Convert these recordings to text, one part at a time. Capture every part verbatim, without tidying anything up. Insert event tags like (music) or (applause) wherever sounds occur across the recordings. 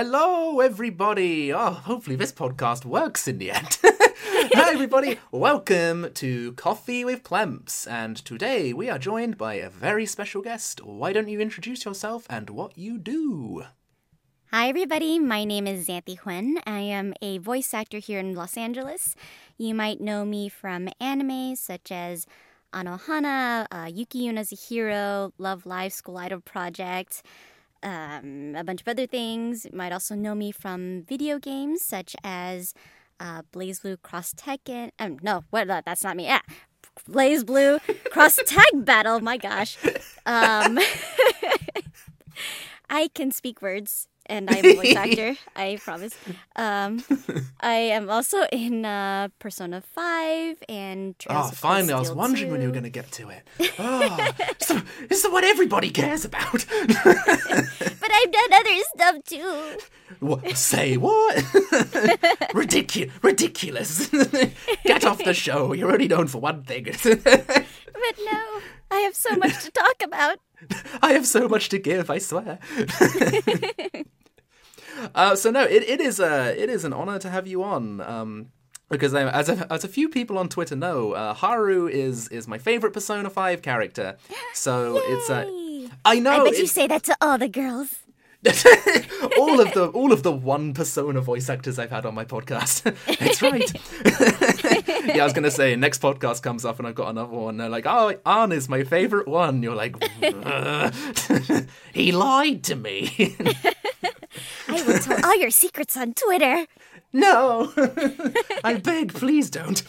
Hello, everybody. Oh, hopefully this podcast works in the end. Hi, everybody. Welcome to Coffee with Clemps. And today we are joined by a very special guest. Why don't you introduce yourself and what you do? Hi, everybody. My name is Xanthi Huen. I am a voice actor here in Los Angeles. You might know me from anime such as Anohana, uh, Yuki Yuna's a Hero, Love Live, School Idol Project, Um, a bunch of other things. You might also know me from video games such as uh, BlazBlue Cross Tag. Um, no, what? That's not me. Ah, BlazBlue Cross Tag Battle. My gosh, um, I can speak words, and I'm a voice actor. I promise. Um, I am also in uh, Persona five and. Trails oh, finally! I was wondering two. When you were going to get to it. Oh, so, this is what everybody cares about. But I've done other stuff too. What? Say what? Ridicu- ridiculous! Get off the show. You're only known for one thing. But no, I have so much to talk about. I have so much to give. I swear. Uh, so no, it, it is a it is an honor to have you on. Um, because I, as a, as a few people on Twitter know, uh, Haru is is my favorite Persona five character. So Yay! It's a uh, I know. I bet you say that to all the girls. all of the all of the one Persona voice actors I've had on my podcast. That's right. Yeah, I was gonna say next podcast comes up and I've got another one. They're like, "Oh, Arn is my favorite one." You're like, he lied to me. I will tell all your secrets on Twitter. No, I beg, please don't.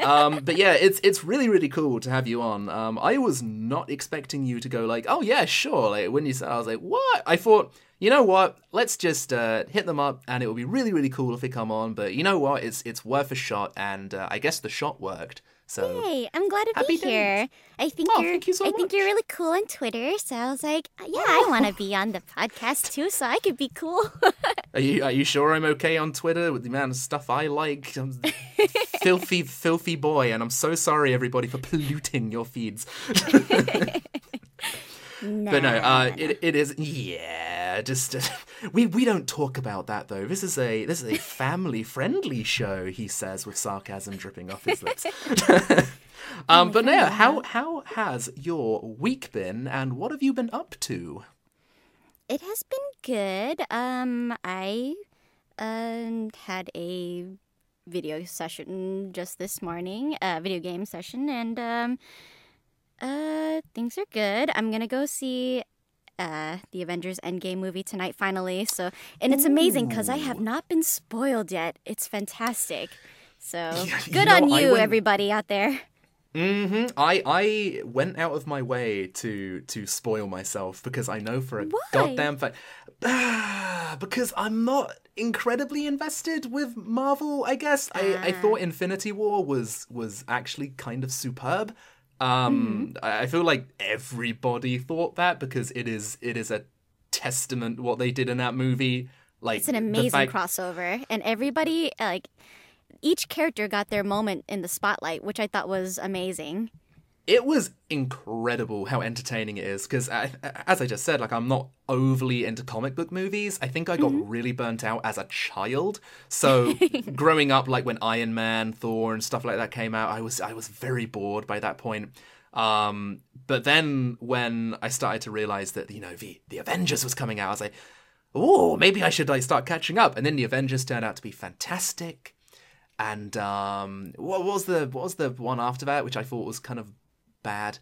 Um, but yeah, it's it's really, really cool to have you on. Um, I was not expecting you to go like, oh yeah, sure. Like when you said, I was like, what? I thought, you know what? Let's just uh, hit them up, and it would be really, really cool if they come on. But you know what? It's it's worth a shot, and uh, I guess the shot worked. So hey, I'm glad to be here. Days. I think oh, you're thank you so I much. think you're really cool on Twitter, so I was like, yeah, oh. I want to be on the podcast too, so I could be cool. Are you are you sure I'm okay on Twitter with the amount of stuff I like? I'm filthy filthy boy, and I'm so sorry everybody for polluting your feeds. Nah, but no, uh, nah, it it is yeah. Just uh, we we don't talk about that though. This is a this is a family friendly show. He says with sarcasm dripping off his lips. um, but no, how how has your week been, and what have you been up to? It has been good. Um, I um had a video session just this morning, a uh, video game session, and um. Uh, things are good. I'm gonna go see uh, the Avengers Endgame movie tonight, finally. So, and it's Ooh. amazing because I have not been spoiled yet. It's fantastic. So, yeah, good you know, on you, went... everybody out there. Mm-hmm. I, I went out of my way to, to spoil myself because I know for a Why? goddamn fact... because I'm not incredibly invested with Marvel, I guess. Uh. I, I thought Infinity War was was actually kind of superb. Um, mm-hmm. I feel like everybody thought that because it is it is a testament what they did in that movie. Like it's an amazing fact- crossover, and everybody like each character got their moment in the spotlight, which I thought was amazing. It was incredible how entertaining it is because, as I just said, like I'm not overly into comic book movies. I think I got mm-hmm. really burnt out as a child. So growing up, like when Iron Man, Thor, and stuff like that came out, I was I was very bored by that point. Um, but then when I started to realize that you know the the Avengers was coming out, I was like, oh, maybe I should like start catching up. And then the Avengers turned out to be fantastic. And um, what was the what was the one after that, which I thought was kind of bad.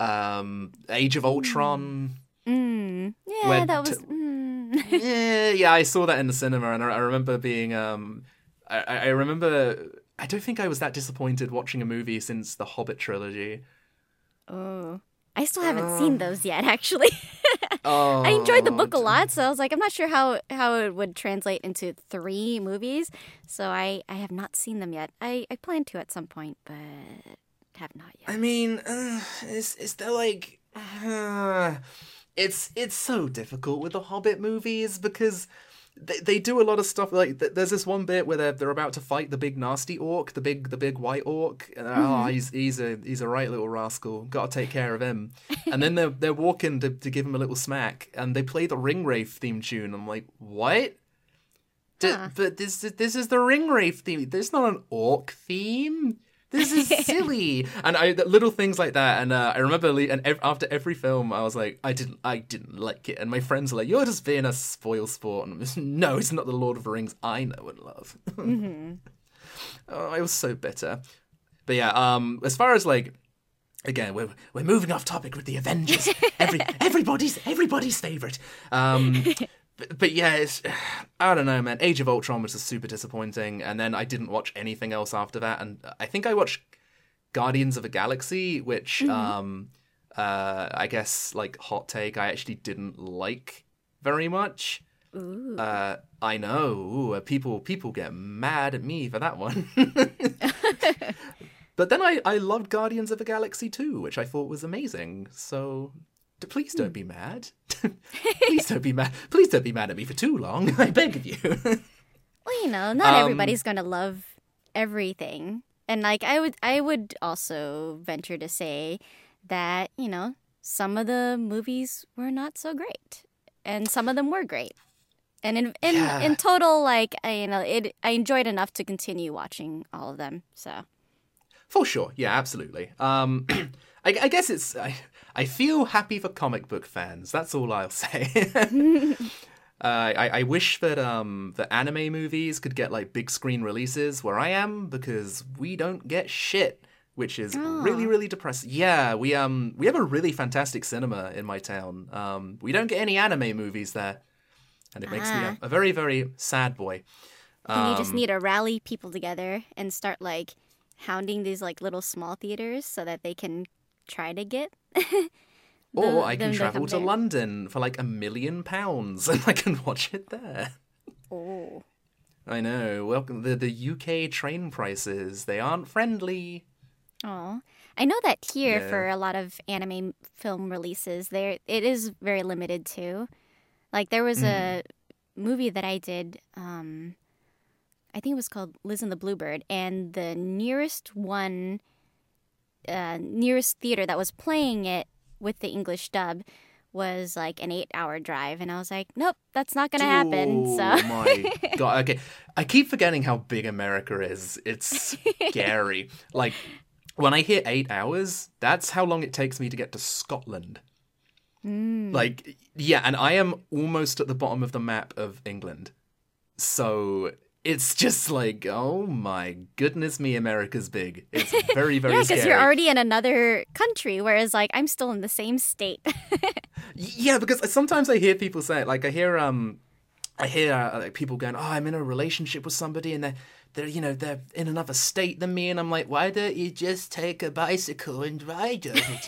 Um, Age of Ultron. Mm. Mm. Yeah, that was... T- mm. yeah, yeah, I saw that in the cinema, and I, I remember being... Um, I, I remember... I don't think I was that disappointed watching a movie since the Hobbit trilogy. Oh. I still haven't uh. seen those yet, actually. oh, I enjoyed the book a lot, so I was like, I'm not sure how, how it would translate into three movies, so I, I have not seen them yet. I, I plan to at some point, but... have not yet. I mean, uh, it's it's they're like uh, it's it's so difficult with the Hobbit movies because they, they do a lot of stuff. Like th- there's this one bit where they're they're about to fight the big nasty orc, the big the big white orc. And, mm-hmm. Oh, he's he's a he's a right little rascal. Got to take care of him. And then they're they're walking to to give him a little smack, and they play the Ringwraith theme tune. I'm like, what? D- huh. But this this is the Ringwraith theme. There's not an orc theme. This is silly, and I little things like that. And uh, I remember, and ev- after every film, I was like, I didn't, I didn't like it. And my friends were like, "You're just being a spoil sport." And I'm just, no, it's not the Lord of the Rings I know and love. Mm-hmm. Oh, I was so bitter. But yeah, um, as far as like, again, we're we're moving off topic with the Avengers. Every everybody's everybody's favorite. Um, But, but yeah, it's, I don't know, man. Age of Ultron was just super disappointing, and then I didn't watch anything else after that. And I think I watched Guardians of the Galaxy, which, mm-hmm. um, uh, I guess, like, hot take, I actually didn't like very much. Ooh. Uh, I know, ooh, people people get mad at me for that one. But then I, I loved Guardians of the Galaxy two, which I thought was amazing. So. Please don't be mad. Please don't be mad. Please don't be mad at me for too long. I beg of you. Well, you know, not um, everybody's going to love everything. And like I would I would also venture to say that, you know, some of the movies were not so great and some of them were great. And in in, yeah. in total, like, I, you know, it I enjoyed enough to continue watching all of them. So for sure. Yeah, absolutely. Um I, I guess it's... I, I feel happy for comic book fans. That's all I'll say. uh, I, I wish that um, the anime movies could get, like, big screen releases where I am, because we don't get shit, which is oh. really, really depressing. Yeah, we um we have a really fantastic cinema in my town. Um, we don't get any anime movies there, and it makes ah. me a, a very, very sad boy. Um, and you just need to rally people together and start, like, hounding these, like, little small theaters so that they can... try to get the, or I can travel to London for like a million pounds and I can watch it there. Oh, I know. Welcome the the U K train prices, they aren't friendly. Oh, I know that here yeah. for a lot of anime film releases there it is very limited too. Like there was mm. a movie that I did um I think it was called Liz and the Bluebird, and the nearest one Uh, nearest theater that was playing it with the English dub was like an eight-hour drive, and I was like, nope, that's not gonna happen. Oh, so. My god! Okay, I keep forgetting how big America is. It's scary. Like when I hear eight hours, that's how long it takes me to get to Scotland. Mm. Like yeah, and I am almost at the bottom of the map of England, so. It's just like, oh my goodness me, America's big. It's very, very yeah, scary. Yeah, because you're already in another country, whereas, like, I'm still in the same state. Yeah, because sometimes I hear people say it. Like, I hear um, I hear uh, like people going, oh, I'm in a relationship with somebody, and they're, they're, you know, they're in another state than me, and I'm like, why don't you just take a bicycle and ride over it?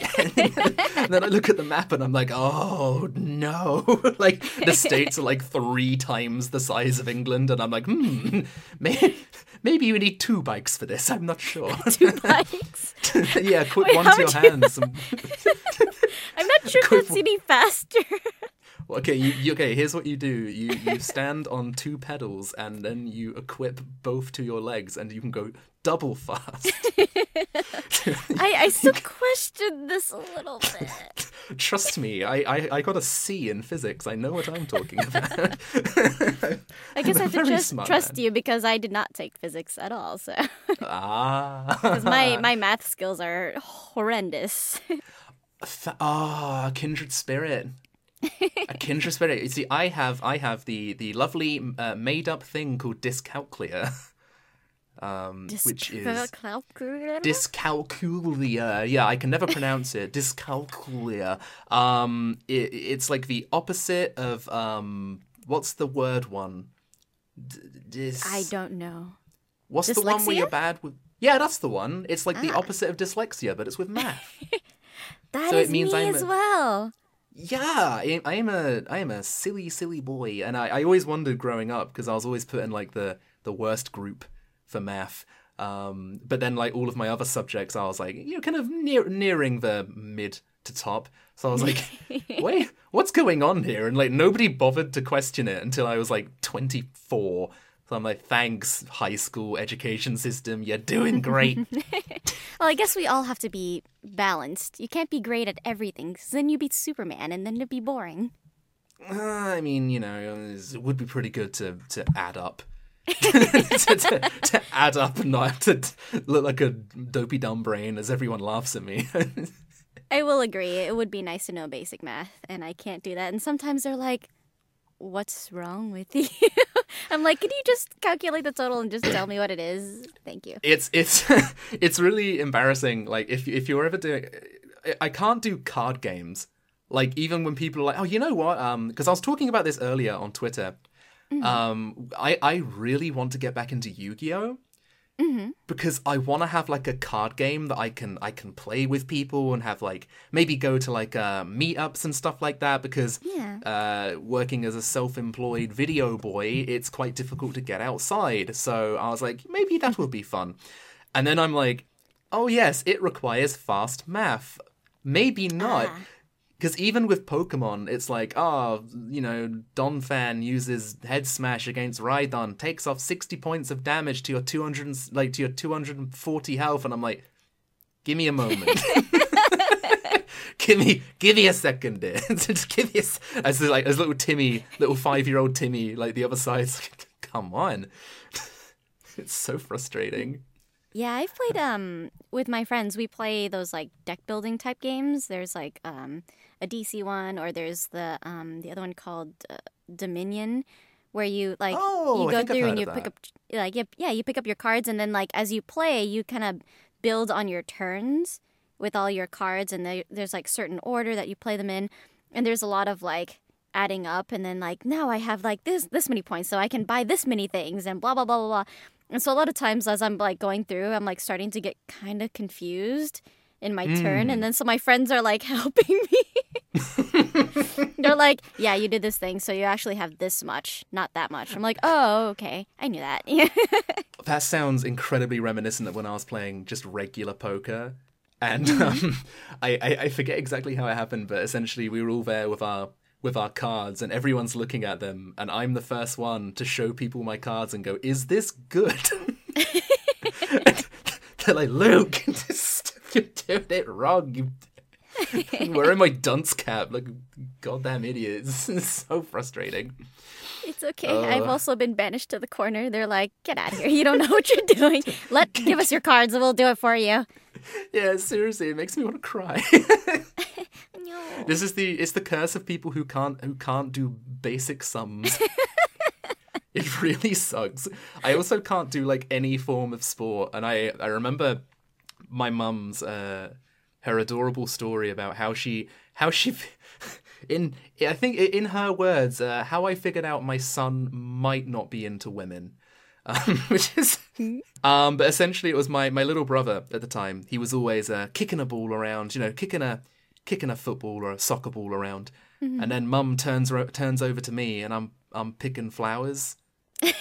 And then I look at the map, and I'm like, oh, no. Like, the states are, like, three times the size of England, and I'm like, hmm, maybe, maybe you need two bikes for this. I'm not sure. Two bikes? Yeah, quick Wait, one to your hands. You... I'm not sure if that's one... any faster. Okay, you, you, okay. Here's what you do. You you stand on two pedals, and then you equip both to your legs, and you can go double fast. I, I still question this a little bit. Trust me, I, I, I got a C in physics. I know what I'm talking about. I guess I have to just trust man. you because I did not take physics at all. So ah, because my, my math skills are horrendous. Ah, oh, kindred spirit. A kindred spirit. You see, I have I have the the lovely uh, made up thing called dyscalculia, um, Dis- which is dyscalculia. Dyscalculia. Yeah, I can never pronounce it. Dyscalculia. Um, it, it's like the opposite of um, what's the word one? D- dis. I don't know. What's Dyslexia? The one where you're bad with? Yeah, that's the one. It's like ah. the opposite of dyslexia, but it's with math. That so is it means me I'm as a... well. Yeah, I, I am a I am a silly, silly boy. And I, I always wondered growing up, because I was always put in, like, the, the worst group for math. Um, but then, like, all of my other subjects, I was like, you know, kind of near, nearing the mid to top. So I was like, wait, what's going on here? And, like, nobody bothered to question it until I was, like, twenty-four. So I'm like, thanks, high school education system. You're doing great. Well, I guess we all have to be balanced. You can't be great at everything, because then you beat Superman, and then it'd be boring. Uh, I mean, you know, it would be pretty good to, to add up. to, to, to add up and not to look like a dopey dumb brain as everyone laughs at me. I will agree. It would be nice to know basic math, and I can't do that. And sometimes they're like, what's wrong with you? I'm like, can you just calculate the total and just tell me what it is? Thank you. It's it's it's really embarrassing. Like, if if you're ever doing... I can't do card games. Like, even when people are like, oh, you know what? Um, because I was talking about this earlier on Twitter. Mm-hmm. Um, I, I really want to get back into Yu-Gi-Oh! Mm-hmm. Because I want to have, like, a card game that I can I can play with people and have, like, maybe go to, like, uh, meetups and stuff like that, because yeah. uh, working as a self-employed video boy, it's quite difficult to get outside. So I was like, maybe that will be fun. And then I'm like, oh, yes, it requires fast math. Maybe not. Ah. Because even with Pokemon, it's like, oh, you know, Donphan uses Head Smash against Rhydon, takes off sixty points of damage to your two hundred, like to your two hundred and forty health, and I'm like, give me a moment, give me, give me a second, there, just give me. A... As like as little Timmy, little five year old Timmy, like the other side's like, come on, it's so frustrating. Yeah, I've played um with my friends. We play those like deck building type games. There's like um a D C one, or there's the um the other one called uh, Dominion, where you like oh, you go I think through I've heard and you of pick that. up like yep yeah you pick up your cards, and then like as you play you kind of build on your turns with all your cards, and they, there's like certain order that you play them in, and there's a lot of like adding up, and then like now I have like this this many points, so I can buy this many things, and blah blah blah blah blah. And so a lot of times as I'm, like, going through, I'm, like, starting to get kind of confused in my mm. turn. And then so my friends are, like, helping me. They're like, yeah, you did this thing, so you actually have this much, not that much. I'm like, oh, okay, I knew that. That sounds incredibly reminiscent of when I was playing just regular poker. And um, I, I, I forget exactly how it happened, but essentially we were all there with our... with our cards, and everyone's looking at them, and I'm the first one to show people my cards and go, is this good? They're like, Luke, you're doing it wrong. You... I'm wearing my dunce cap like goddamn idiots. It's so frustrating. It's okay. Uh, I've also been banished to the corner. They're like, get out of here. You don't know what you're doing. Let Give us your cards and we'll do it for you. Yeah, seriously, it makes me want to cry. No. This is the it's the curse of people who can't who can't do basic sums. It really sucks. I also can't do like any form of sport, and I I remember my mum's uh, her adorable story about how she how she in I think in her words uh, how I figured out my son might not be into women. Um, which is, um, but essentially it was my, my little brother at the time. He was always uh, kicking a ball around, you know, kicking a kicking a football or a soccer ball around. Mm-hmm. And then Mum turns ro- turns over to me, and I'm I'm picking flowers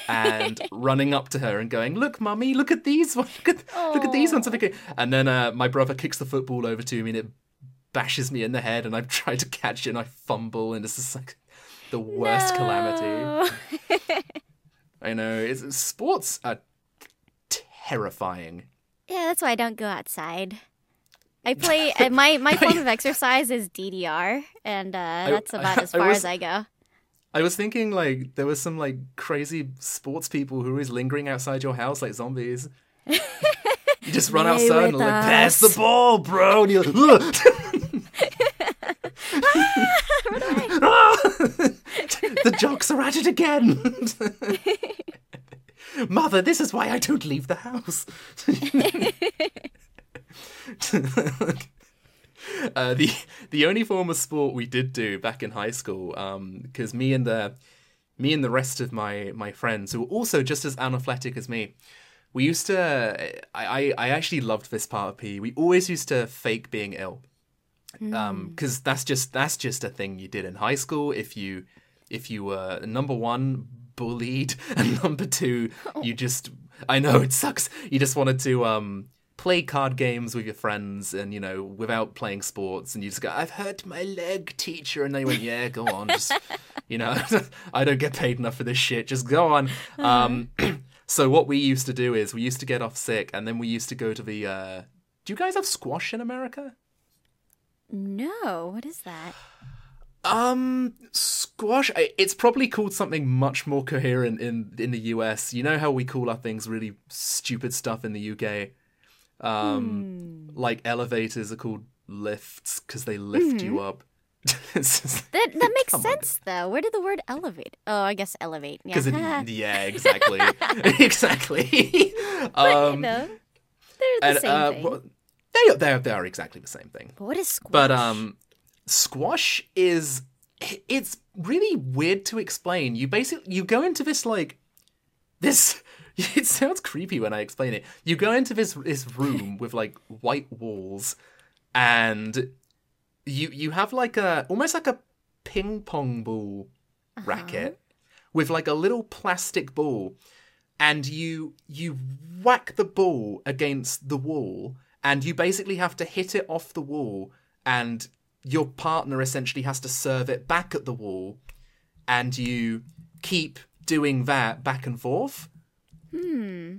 and running up to her and going, "Look, Mummy, look at these ones, look at, look at these ones." And then uh, my brother kicks the football over to me, and it bashes me in the head. And I try to catch it, and I fumble, and it's just like the worst no. calamity. I know. It's, sports are terrifying. Yeah, that's why I don't go outside. I play... my my form of exercise is D D R, and uh, I, that's about I, as far I was, as I go. I was thinking, like, there was some, like, crazy sports people who were always lingering outside your house like zombies. You just run outside and, like, us. Pass the ball, bro! And you're like, ah, we're dying. (laughs) The jocks are at it again. Mother, this is why I don't leave the house. uh, the the only form of sport we did do back in high school, because um, me and the me and the rest of my, my friends who were also just as unathletic as me, we used to. I, I actually loved this part of P E. We always used to fake being ill, because mm. um, that's just that's just a thing you did in high school if you. If you were, number one, bullied, and number two, you just I know, it sucks. You just wanted to um, play card games with your friends and, you know, without playing sports. And you just go, I've hurt my leg, teacher. And they went, yeah, go on. Just, you know, I don't get paid enough for this shit. Just go on. Um, so what we used to do is we used to get off sick and then we used to go to the... Uh, do you guys have squash in America? No. What is that? Um, squash, it's probably called something much more coherent in, in the U S. You know how we call our things really stupid stuff in the U K? Um, hmm. Like elevators are called lifts because they lift mm-hmm. you up. just, that that makes sense, on. though. Where did the word elevate? Oh, I guess elevate. Yeah, it, yeah exactly. exactly. But, um, you know, they're the and, same uh, thing. Well, they, they, they are exactly the same thing. But what is squash? But, um... Squash is, it's really weird to explain. You basically, you go into this, like, this, it sounds creepy when I explain it. You go into this this room with, like, white walls, and you you have, like, a, almost like a ping pong ball uh-huh. racket with, like, a little plastic ball, and you you whack the ball against the wall, and you basically have to hit it off the wall, and your partner essentially has to serve it back at the wall, and you keep doing that back and forth. Hmm.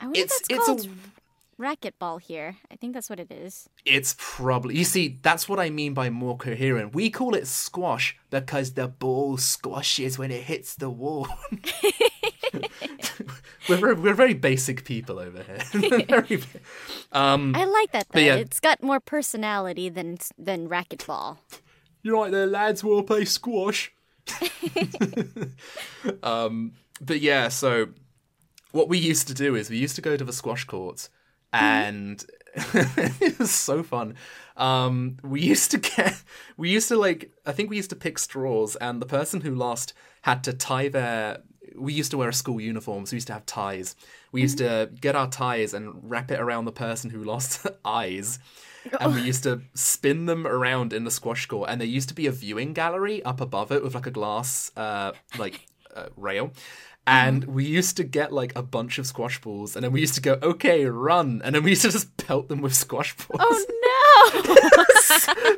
I wonder it's, if that's it's called a... racquetball here. I think that's what it is. It's probably... You see, that's what I mean by more coherent. We call it squash because the ball squashes when it hits the wall. We're, we're very basic people over here. very, um, I like that, though. Yeah. It's got more personality than than racquetball. You're right there, lads. We'll play squash. um, but yeah, so what we used to do is we used to go to the squash courts, and mm. it was so fun. Um, we used to get, we used to like, I think we used to pick straws, and the person who lost had to tie their... We used to wear a school uniform, so we used to have ties. We used to get our ties and wrap it around the person who lost eyes. And we used to spin them around in the squash court. And there used to be a viewing gallery up above it with, like, a glass, uh, like, uh, rail. And we used to get, like, a bunch of squash balls. And then we used to go, okay, run. And then we used to just pelt them with squash balls. Oh, no!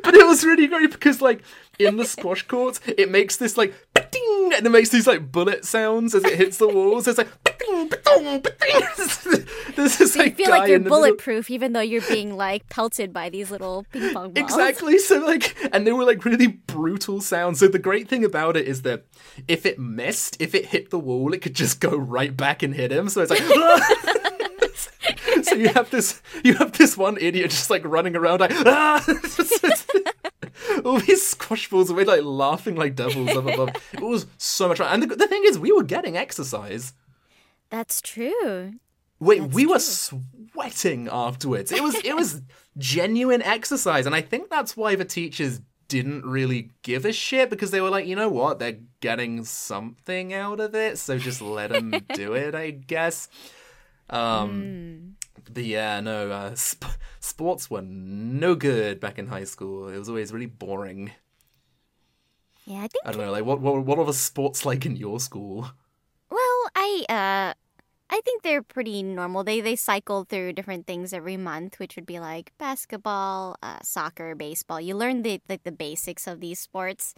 But it was really great because, like, in the squash courts, it makes this, like, ba-ding, and it makes these, like, bullet sounds as it hits the walls. It's like, ba-ding, ba-ding, ba-ding. There's this, like, so you feel like you're bulletproof middle. Even though you're being, like, pelted by these little ping pong balls. Exactly. So, like, and they were, like, really brutal sounds. So the great thing about it is that if it missed, if it hit the wall, it could just go right back and hit him. So it's like... Ah! So you have this, you have this one idiot just like running around like ah, all these squash balls away, like laughing like devils up above. It was so much fun, and the, the thing is, we were getting exercise. That's true. Wait, That's we true. were sweating afterwards. It was it was genuine exercise, and I think that's why the teachers didn't really give a shit, because they were like, you know what, they're getting something out of it, so just let them do it, I guess. Um. Mm. But yeah, no, uh, sp- sports were no good back in high school. It was always really boring. Yeah, I think... I don't know, like, what what, what are the sports like in your school? Well, I uh, I think they're pretty normal. They they cycle through different things every month, which would be like basketball, uh, soccer, baseball. You learn the, the, the basics of these sports.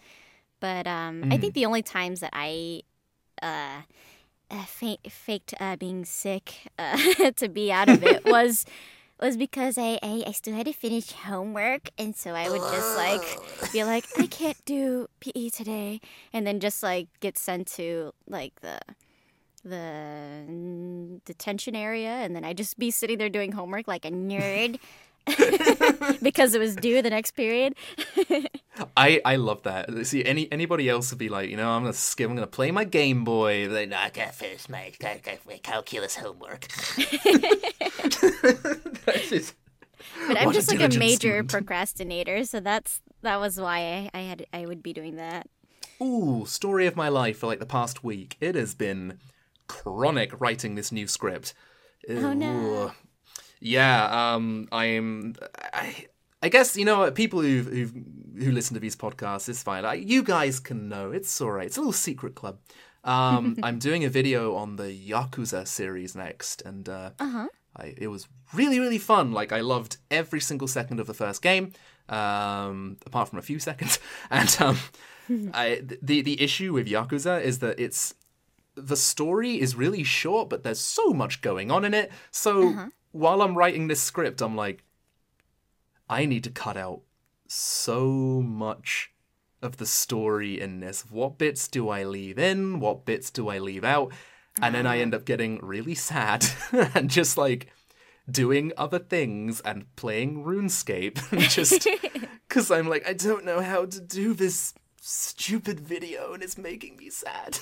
But um, mm. I think the only times that I... Uh, Uh, fa- faked uh, being sick uh, to be out of it was was because I, I, I still had to finish homework, and so I would just like be like, I can't do P E today, and then just like get sent to like the the detention area, and then I'd just be sitting there doing homework like a nerd because it was due the next period. I, I love that. See, any anybody else would be like, you know, I'm gonna skip. I'm gonna play my Game Boy. They're like, no, I gotta finish my, I gotta, my calculus homework. just, but I'm just a like a major student. procrastinator, so that's that was why I, I had I would be doing that. Ooh, story of my life for like the past week. It has been chronic writing this new script. Oh Ooh. no. Yeah, um, I'm. I, I guess, you know, people who who who listen to these podcasts, it's fine. I, you guys can know. It's all right. It's a little secret club. Um, I'm doing a video on the Yakuza series next, and uh, uh-huh. I, it was really, really fun. Like, I loved every single second of the first game, um, apart from a few seconds. And um, I, the the issue with Yakuza is that it's the story is really short, but there's so much going on in it. So uh-huh. while I'm writing this script, I'm like, I need to cut out so much of the story in this. What bits do I leave in? What bits do I leave out? And then I end up getting really sad and just like doing other things and playing RuneScape just because I'm like, I don't know how to do this stupid video and it's making me sad.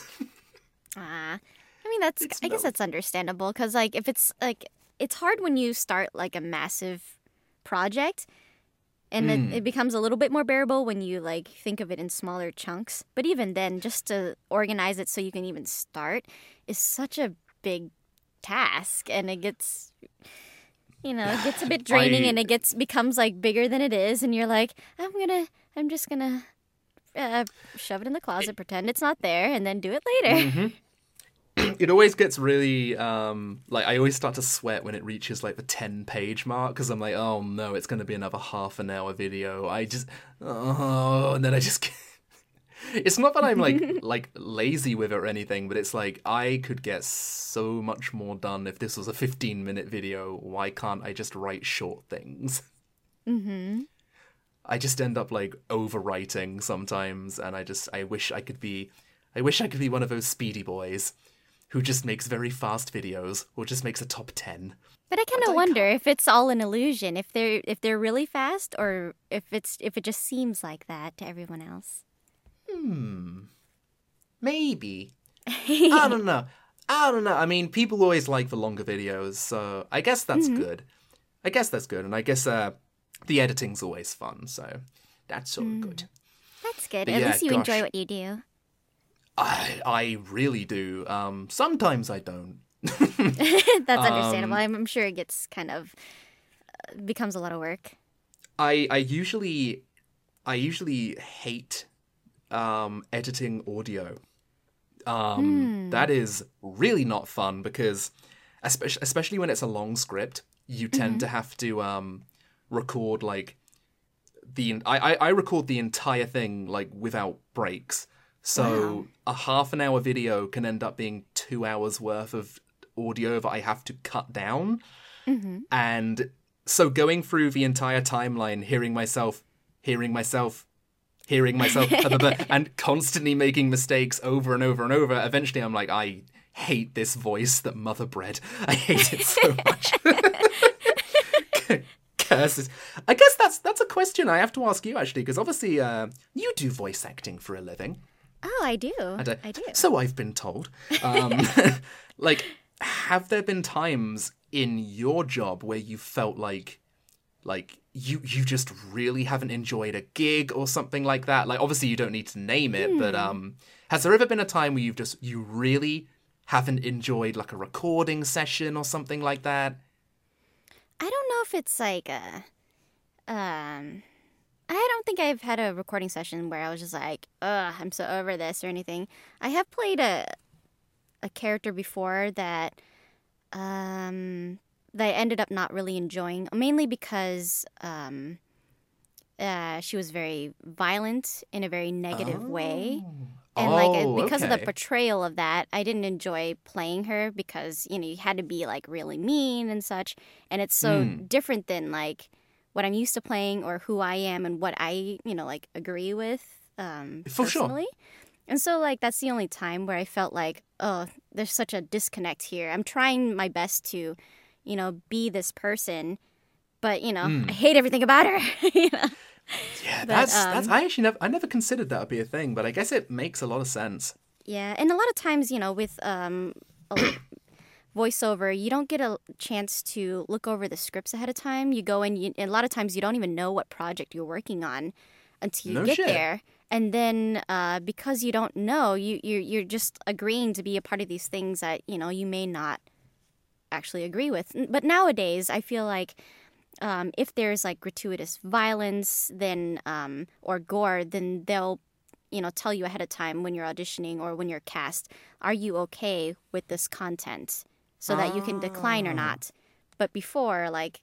Ah, uh, I mean, that's, it's I no... guess that's understandable because like if it's like, it's hard when you start like a massive project. And mm. it, it becomes a little bit more bearable when you, like, think of it in smaller chunks. But even then, just to organize it so you can even start is such a big task. And it gets, you know, it gets a bit draining I... and it gets becomes, like, bigger than it is. And you're like, I'm going to, I'm just going to uh, shove it in the closet, it... pretend it's not there, and then do it later. Mm-hmm. It always gets really, um, like, I always start to sweat when it reaches, like, the ten-page mark, because I'm like, oh, no, it's going to be another half an hour video. I just, oh, and then I just, it's not that I'm, like, like lazy with it or anything, but it's like, I could get so much more done if this was a fifteen-minute video. Why can't I just write short things? Mm-hmm. I just end up, like, overwriting sometimes, and I just, I wish I could be, I wish I could be one of those speedy boys who just makes very fast videos, or just makes a top ten. But I kind of wonder can't. if it's all an illusion, if they're if they're really fast, or if it's if it just seems like that to everyone else. Hmm. Maybe. I don't know. I don't know. I mean, people always like the longer videos, so I guess that's mm-hmm. good. I guess that's good, and I guess uh, the editing's always fun, so that's all mm. good. That's good. But At yeah, least you gosh. enjoy what you do. I I really do. Um, sometimes I don't. That's understandable. Um, I'm sure it gets kind of uh, becomes a lot of work. I I usually I usually hate um, editing audio. Um, mm. That is really not fun because, especially especially when it's a long script, you tend mm-hmm. to have to um, record like the I, I I record the entire thing like without breaks. So wow. a half an hour video can end up being two hours worth of audio that I have to cut down. Mm-hmm. And so going through the entire timeline, hearing myself, hearing myself, hearing myself, and constantly making mistakes over and over and over, eventually I'm like, I hate this voice that mother bred. I hate it so much. Curses. I guess that's that's a question I have to ask you, actually, because obviously uh, you do voice acting for a living. Oh, I do. And, uh, I do. So I've been told. Um, like, have there been times in your job where you felt like, like you you just really haven't enjoyed a gig or something like that? Like, obviously you don't need to name it, hmm. but um, has there ever been a time where you've just you really haven't enjoyed like a recording session or something like that? I don't know if it's like a, um. I don't think I've had a recording session where I was just like, ugh, I'm so over this or anything. I have played a a character before that, um, that I ended up not really enjoying, mainly because um, uh, she was very violent in a very negative oh. way. And oh, like because okay. of the portrayal of that, I didn't enjoy playing her because, you know, you had to be like really mean and such. And it's so mm. different than like what I'm used to playing or who I am and what I, you know, like, agree with um, For personally. Sure. And so, like, that's the only time where I felt like, oh, there's such a disconnect here. I'm trying my best to, you know, be this person, but, you know, mm. I hate everything about her. You know? Yeah, but, that's, um, that's, I actually never, I never considered that would be a thing, but I guess it makes a lot of sense. Yeah, and a lot of times, you know, with um, a, voiceover, you don't get a chance to look over the scripts ahead of time. You go in, you, and a lot of times you don't even know what project you're working on until you no get shit. there. And then uh, because you don't know, you, you're, you're just agreeing to be a part of these things that, you know, you may not actually agree with. But nowadays, I feel like um, if there's like gratuitous violence then um, or gore, then they'll, you know, tell you ahead of time when you're auditioning or when you're cast, are you okay with this content? So that you can decline or not. But before, like,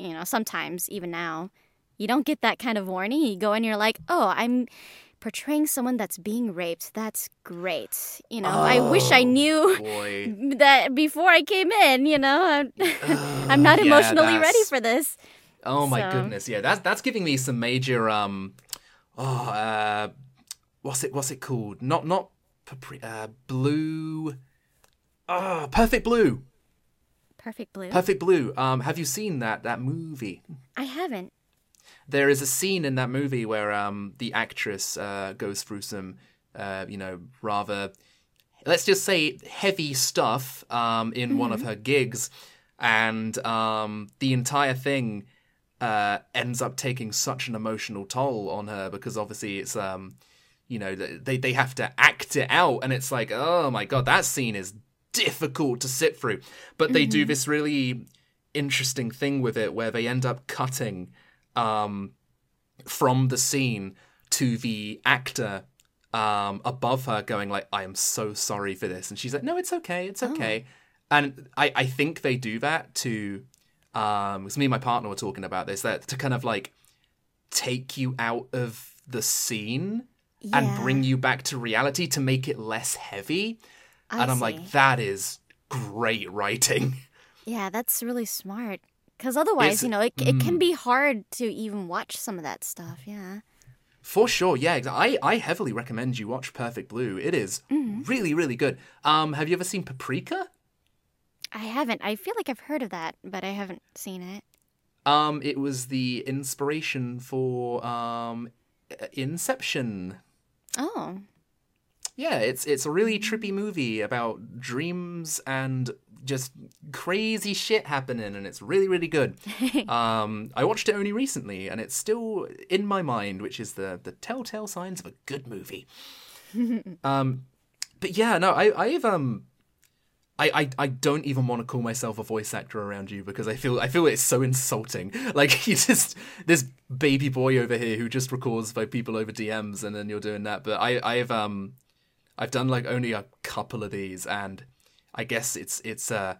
you know, sometimes, even now, you don't get that kind of warning. You go and you're like, oh, I'm portraying someone that's being raped. That's great. You know, oh, I wish I knew boy. that before I came in, you know. I'm, uh, I'm not emotionally yeah, ready for this. Oh, my so. goodness. Yeah, that's, that's giving me some major, um, oh, uh, what's it, what's it called? Not, not, Papri- uh, blue... Ah, oh, Perfect Blue. Perfect Blue. Perfect Blue. Um, have you seen that that movie? I haven't. There is a scene in that movie where um the actress uh goes through some uh you know rather, let's just say, heavy stuff um in mm-hmm. one of her gigs, and um the entire thing uh ends up taking such an emotional toll on her because obviously it's um you know they they have to act it out, and it's like, oh my god, that scene is difficult to sit through. But they mm-hmm. do this really interesting thing with it where they end up cutting um from the scene to the actor um above her going like, I am so sorry for this, and she's like, no, it's okay, it's okay. Oh. And I I think they do that to um because me and my partner were talking about this, that to kind of like take you out of the scene yeah. and bring you back to reality to make it less heavy. I and I'm see. like, that is great writing. Yeah, that's really smart. Because otherwise, it's, you know, it mm. it can be hard to even watch some of that stuff, yeah. For sure, yeah. I, I heavily recommend you watch Perfect Blue. It is mm-hmm. really, really good. Um, have you ever seen Paprika? I haven't. I feel like I've heard of that, but I haven't seen it. Um, it was the inspiration for um, Inception. Oh, yeah, it's it's a really trippy movie about dreams and just crazy shit happening, and it's really, really good. um, I watched it only recently, and it's still in my mind, which is the, the telltale signs of a good movie. um, but yeah, no, I, I've um, I, I I don't even want to call myself a voice actor around you because I feel I feel it's so insulting. Like, you just this baby boy over here who just records by people over D Ms, and then you're doing that. But I I've um. I've done like only a couple of these, and I guess it's it's uh,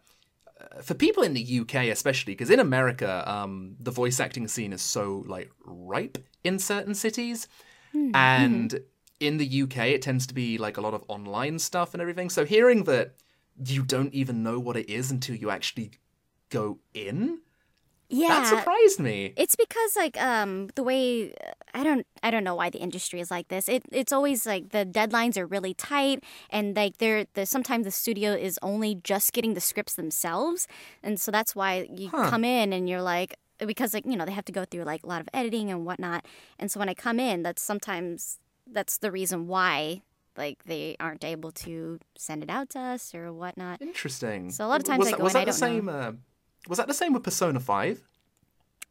for people in the U K especially, because in America um, the voice acting scene is so like ripe in certain cities, mm-hmm. and in the U K it tends to be like a lot of online stuff and everything. So hearing that you don't even know what it is until you actually go in, yeah, that surprised me. It's because like um, the way. I don't I don't know why the industry is like this. It it's always like the deadlines are really tight, and like they're the sometimes the studio is only just getting the scripts themselves. And so that's why you huh. come in and you're like, because like, you know, they have to go through like a lot of editing and whatnot. And so when I come in, that's sometimes that's the reason why like they aren't able to send it out to us or whatnot. Interesting. So a lot of times was I that, go was in, that I don't the same, know. Uh, was that the same with Persona five?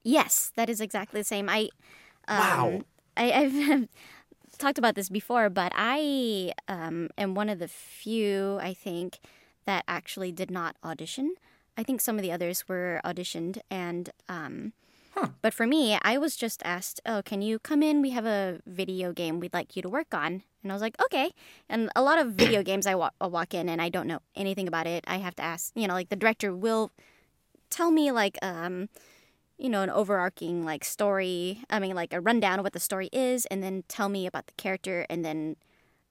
Yes, that is exactly the same. I Um, wow. I, I've talked about this before, but I um, am one of the few, I think, that actually did not audition. I think some of the others were auditioned. and um, huh. But for me, I was just asked, oh, can you come in? We have a video game we'd like you to work on. And I was like, okay. And a lot of video games I wa- I'll walk in and I don't know anything about it. I have to ask, you know, like the director will tell me like... um. you know, an overarching, like, story, I mean, like, a rundown of what the story is, and then tell me about the character, and then,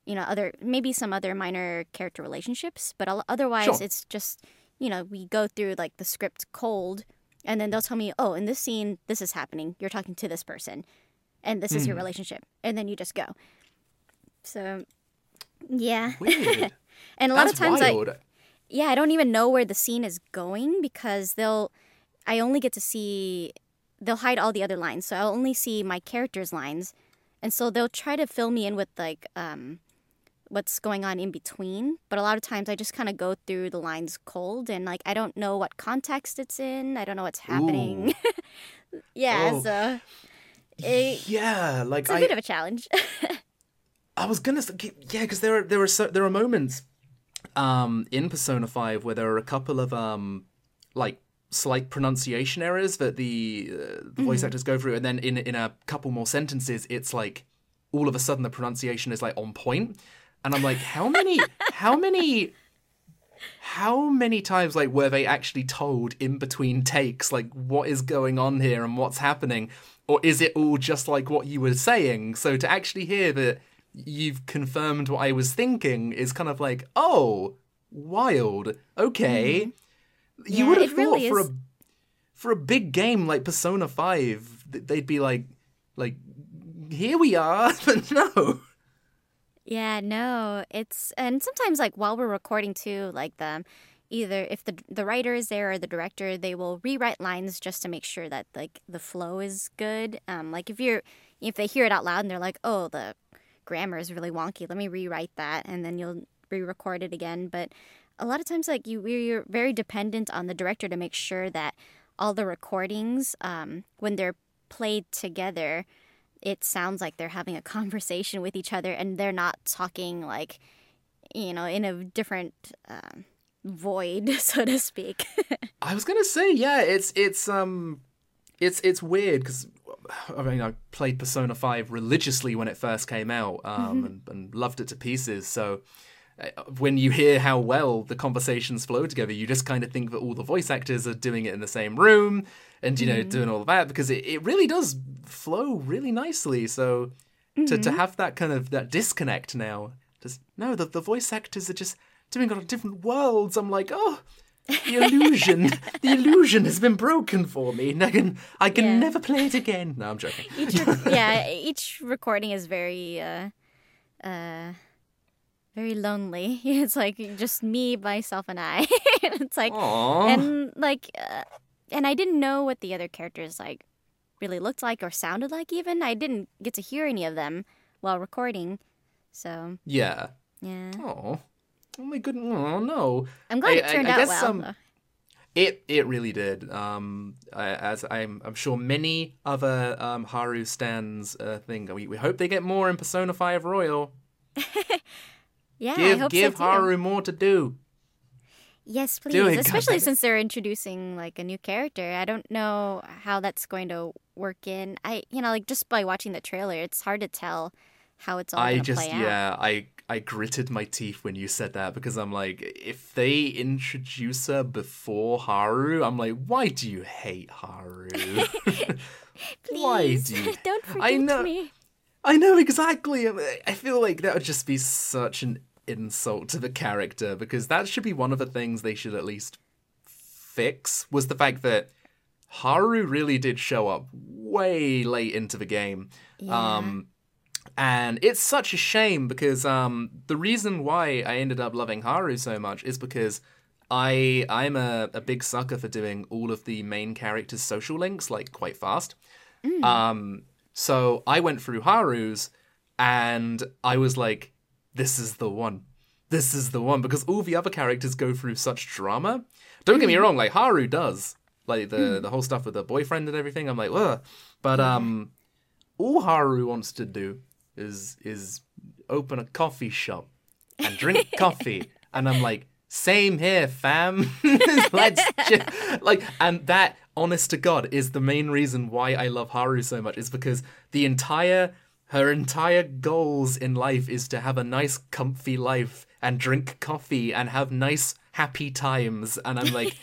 you know, other, maybe some other minor character relationships, but otherwise, sure. it's just, you know, we go through, like, the script cold, and then they'll tell me, oh, in this scene, this is happening, you're talking to this person, and this mm. is your relationship, and then you just go. So, yeah. Weird. And a lot That's of times, wild. like, yeah, I don't even know where the scene is going, because they'll... I only get to see, they'll hide all the other lines, so I'll only see my character's lines, and so they'll try to fill me in with, like, um, what's going on in between, but a lot of times I just kind of go through the lines cold, and, like, I don't know what context it's in, I don't know what's happening. yeah, oh. so... It, yeah, like, It's a I, bit of a challenge. I was gonna say, yeah, because there are, there, are so, there are moments um, in Persona five where there are a couple of, um, like, slight pronunciation errors that the, uh, the mm-hmm. voice actors go through, and then in in a couple more sentences, it's like all of a sudden the pronunciation is like on point. And I'm like, how many, how many, how many times like were they actually told in between takes, like what is going on here and what's happening? Or is it all just like what you were saying? So to actually hear that you've confirmed what I was thinking is kind of like, oh, wild. Okay. Mm. You yeah, would have thought really for is. a for a big game like Persona five, they'd be like, like, here we are, but no. Yeah, no, it's, and sometimes, like, while we're recording, too, like, the, either if the the writer is there or the director, they will rewrite lines just to make sure that, like, the flow is good. Um, like, if you're, if they hear it out loud and they're like, oh, the grammar is really wonky, let me rewrite that, and then you'll re-record it again. But a lot of times, like, you, you're very dependent on the director to make sure that all the recordings, um, when they're played together, it sounds like they're having a conversation with each other and they're not talking like, you know, in a different um, void, so to speak. I was going to say, yeah, it's it's um, it's it's weird because, I mean, I played Persona five religiously when it first came out um, mm-hmm. and, and loved it to pieces. So when you hear how well the conversations flow together, you just kind of think that all the voice actors are doing it in the same room and, you know, mm-hmm. doing all of that because it, it really does flow really nicely. So mm-hmm. to, to have that kind of that disconnect now, just no, the, the voice actors are just doing it on different worlds. I'm like, oh, the illusion, the illusion has been broken for me. And I can, I can yeah. never play it again. No, I'm joking. Each rec- yeah, each recording is very... Uh, uh... very lonely. It's like just me, myself, and I. It's like, aww. and like, uh, and I didn't know what the other characters like really looked like or sounded like. Even I didn't get to hear any of them while recording. So yeah, yeah. Oh, oh my goodness! Oh no! I'm glad I, it turned I, I out guess, well. Um, it it really did. Um, I, as I'm I'm sure many other um Haru stans uh, think we we hope they get more in Persona five Royal. Yeah, give I hope give so Haru more to do. Yes, please. Doing Especially since they're introducing like a new character. I don't know how that's going to work in. I, you know, like just by watching the trailer, it's hard to tell how it's all I gonna just, play yeah, out. I just yeah, I gritted my teeth when you said that because I'm like, if they introduce her before Haru, I'm like, why do you hate Haru? Please, why do you... don't forget I know... me. I know exactly. I feel like that would just be such an insult to the character because that should be one of the things they should at least fix was the fact that Haru really did show up way late into the game. Yeah. Um, and it's such a shame because um, the reason why I ended up loving Haru so much is because I, I'm a, a big sucker for doing all of the main characters' social links like quite fast. Mm. Um, so I went through Haru's and I was like, this is the one. This is the one. Because all the other characters go through such drama. Don't mm. get me wrong, like Haru does. Like the, mm. the whole stuff with the boyfriend and everything. I'm like, ugh. But um, all Haru wants to do is is open a coffee shop and drink coffee. And I'm like, same here, fam. Let's just, like, and that, honest to God, is the main reason why I love Haru so much. Is because the entire, her entire goals in life is to have a nice, comfy life and drink coffee and have nice, happy times. And I'm like,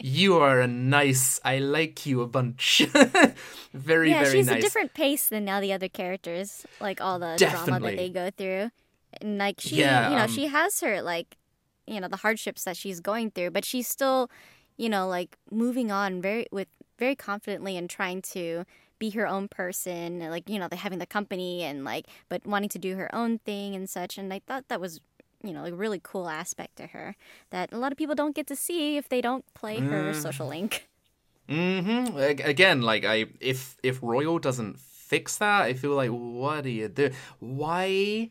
you are a nice. I like you a bunch. Very, yeah, very nice. Yeah, she's a different pace than all the other characters. Like all the Definitely. drama that they go through, and like she, yeah, you know, um, she has her like. you know, the hardships that she's going through, but she's still, you know, like moving on very with very confidently and trying to be her own person, and like, you know, having the company and like, but wanting to do her own thing and such. And I thought that was, you know, a really cool aspect to her that a lot of people don't get to see if they don't play mm. her social link. Mm-hmm. Again, like I, if, if Royal doesn't fix that, I feel like, what do you do? Why...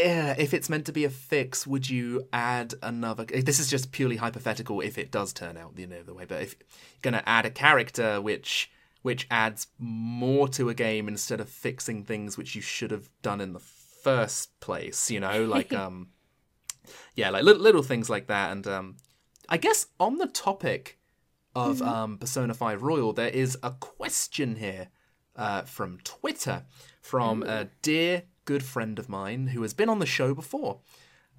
Yeah, if it's meant to be a fix, would you add another? This is just purely hypothetical. If it does turn out, you know, the way. But if you're gonna add a character which which adds more to a game instead of fixing things which you should have done in the first place, you know, like um, yeah, like little, little things like that. And um, I guess on the topic of mm-hmm. um, Persona five Royal, there is a question here uh, from Twitter from mm. a dear good friend of mine who has been on the show before.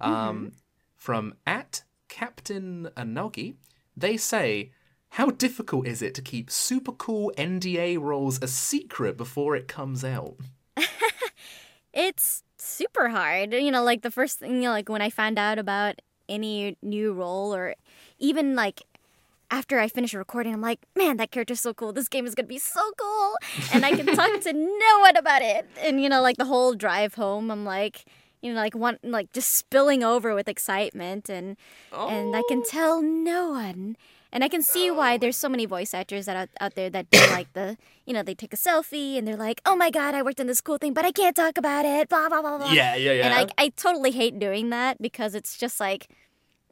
Um, mm-hmm. From at Captain Anogi, they say, how difficult is it to keep super cool N D A roles a secret before it comes out? It's super hard. You know, like the first thing, you know, like when I found out about any new role, or even like after I finish recording, I'm like, man, that character's so cool. This game is going to be so cool. And I can talk to no one about it. And, you know, like the whole drive home, I'm like, you know, like one, like just spilling over with excitement. And oh. and I can tell no one. And I can see why there's so many voice actors that are out there that do like the, you know, they take a selfie and they're like, oh my God, I worked on this cool thing, but I can't talk about it, blah, blah, blah, blah. Yeah, yeah, yeah. And I, I totally hate doing that because it's just like,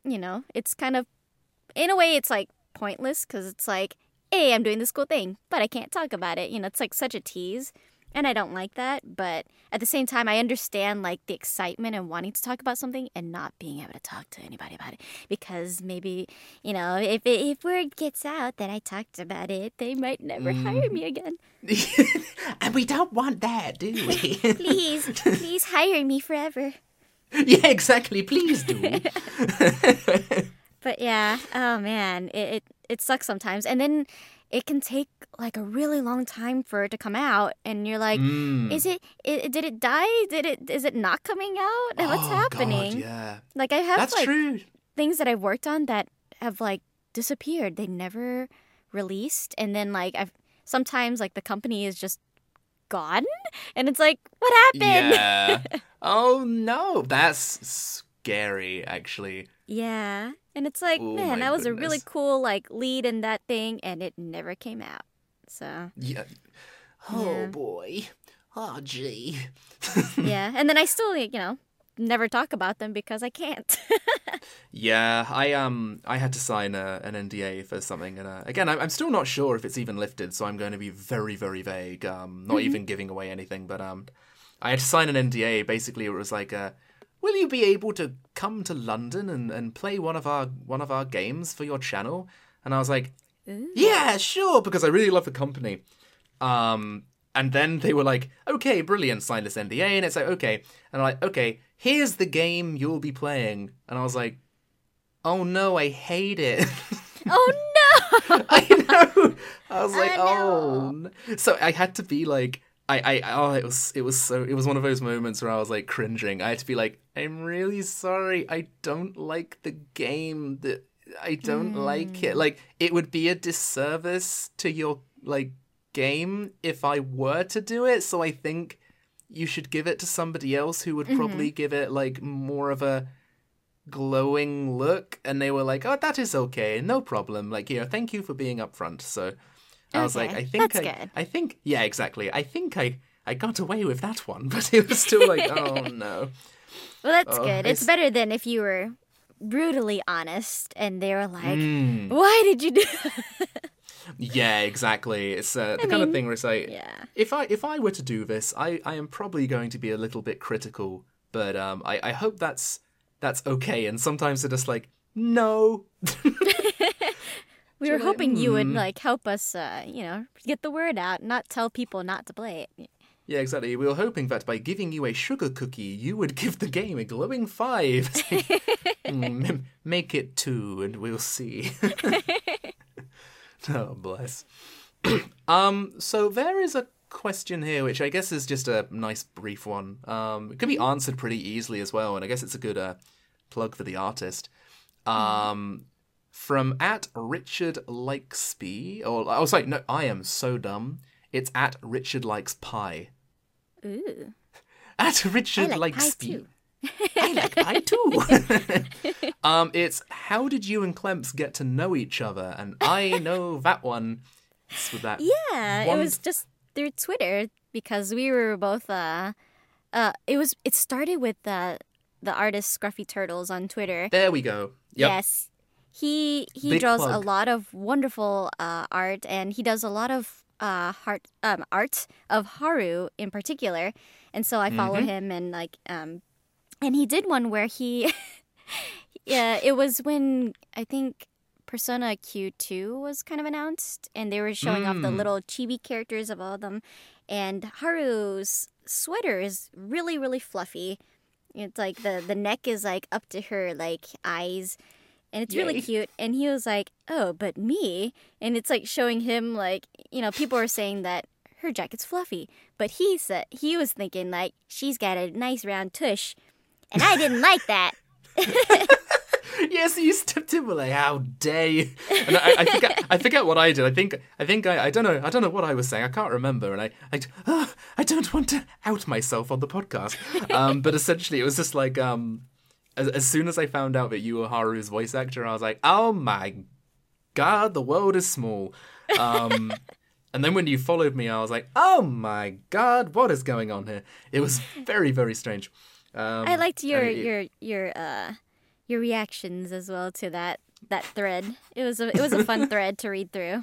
you know, it's kind of, in a way, it's like pointless because it's like, hey, I'm doing this cool thing, but I can't talk about it. You know, it's like such a tease. And I don't like that. But at the same time, I understand like the excitement and wanting to talk about something and not being able to talk to anybody about it. Because maybe, you know, if if word gets out that I talked about it, they might never mm. hire me again. And we don't want that, do we? Please, please hire me forever. Yeah, exactly. Please do. But yeah, oh man, it, it it sucks sometimes. And then it can take like a really long time for it to come out, and you're like, mm. is it, it? Did it die? Did it? Is it not coming out? What's oh, happening? God, yeah. Like I have That's like true. things that I worked on that have like disappeared. They never released, and then like I've sometimes like the company is just gone, and it's like, what happened? Yeah. Oh no, that's scary, actually. Yeah. And it's like, oh, man, I was goodness. a really cool like lead in that thing, and it never came out. So yeah, oh yeah. boy, oh gee. Yeah, and then I still, you know, never talk about them because I can't. Yeah, I um, I had to sign a, an N D A for something, and uh, again, I'm, I'm still not sure if it's even lifted, so I'm going to be very, very vague. Um, not mm-hmm. even giving away anything, but um, I had to sign an N D A. Basically, it was like a. Will you be able to come to London and, and play one of our one of our games for your channel? And I was like, Ooh. yeah, sure, because I really love the company. Um, and then they were like, okay, brilliant, sign this N D A. And it's like, okay. And I'm like, okay, here's the game you'll be playing. And I was like, oh no, I hate it. Oh no! I know! I was like, oh. No. So I had to be like, I, I, oh, it was, it was so, it was one of those moments where I was like cringing. I had to be like, I'm really sorry. I don't like the game. That I don't mm. like it. Like, it would be a disservice to your, like, game if I were to do it. So I think you should give it to somebody else who would mm-hmm. probably give it, like, more of a glowing look. And they were like, oh, that is okay. No problem. Like, you know, thank you for being upfront. So. I was okay, like, I think, that's I, good. I think, yeah, exactly. I think I, I got away with that one, but it was still like, oh no. Well, that's oh, good. It's, it's better than if you were brutally honest and they were like, mm. why did you do? Yeah, exactly. It's uh, the I kind mean, of thing where it's like, yeah. if I if I were to do this, I, I am probably going to be a little bit critical, but um, I, I hope that's that's okay. And sometimes they're just like, no. We were hoping you would like help us, uh, you know, get the word out, not tell people not to play it. Yeah, exactly. We were hoping that by giving you a sugar cookie, you would give the game a glowing five. mm, make it two, and we'll see. Oh, bless. um. So there is a question here, which I guess is just a nice brief one. Um, it can be answered pretty easily as well, and I guess it's a good uh, plug for the artist. Um. Mm. From at Richard Likespie, or I was like, no, I am so dumb. It's at Richard Likes Pie. Ooh. At Richard I like Likespie. I like pie too. um, it's how did you and Clemps get to know each other? And I know that one. It's with that. Yeah, one... it was just through Twitter because we were both. Uh, uh, it was. It started with uh, the artist Scruffy Turtles on Twitter. There we go. Yep. Yes. He he Big draws plug. a lot of wonderful uh, art, and he does a lot of uh, heart, um, art of Haru in particular. And so I follow mm-hmm. him, and like, um, and he did one where he, yeah, it was when I think Persona Q two was kind of announced, and they were showing mm. off the little chibi characters of all of them, And Haru's sweater is really, really fluffy. It's like the, the neck is like up to her like eyes. And it's Yay. really cute. And he was like, oh, but me. And it's like showing him like, you know, people are saying that her jacket's fluffy. But he said, he was thinking like, she's got a nice round tush. And I didn't like that. Yes, you stepped in with like, how dare you? And I, I, think I, I forget what I did. I think I think I, I don't know. I don't know what I was saying. I can't remember. And I I, oh, I don't want to out myself on the podcast. Um, but essentially, it was just like um, as, as soon as I found out that you were Haru's voice actor, I was like, oh my god, the world is small. Um, and then when you followed me, I was like, oh my god, what is going on here? It was very very strange. Um, I liked your it, your your. Uh... Your reactions as well to that that thread. It was a it was a fun thread to read through.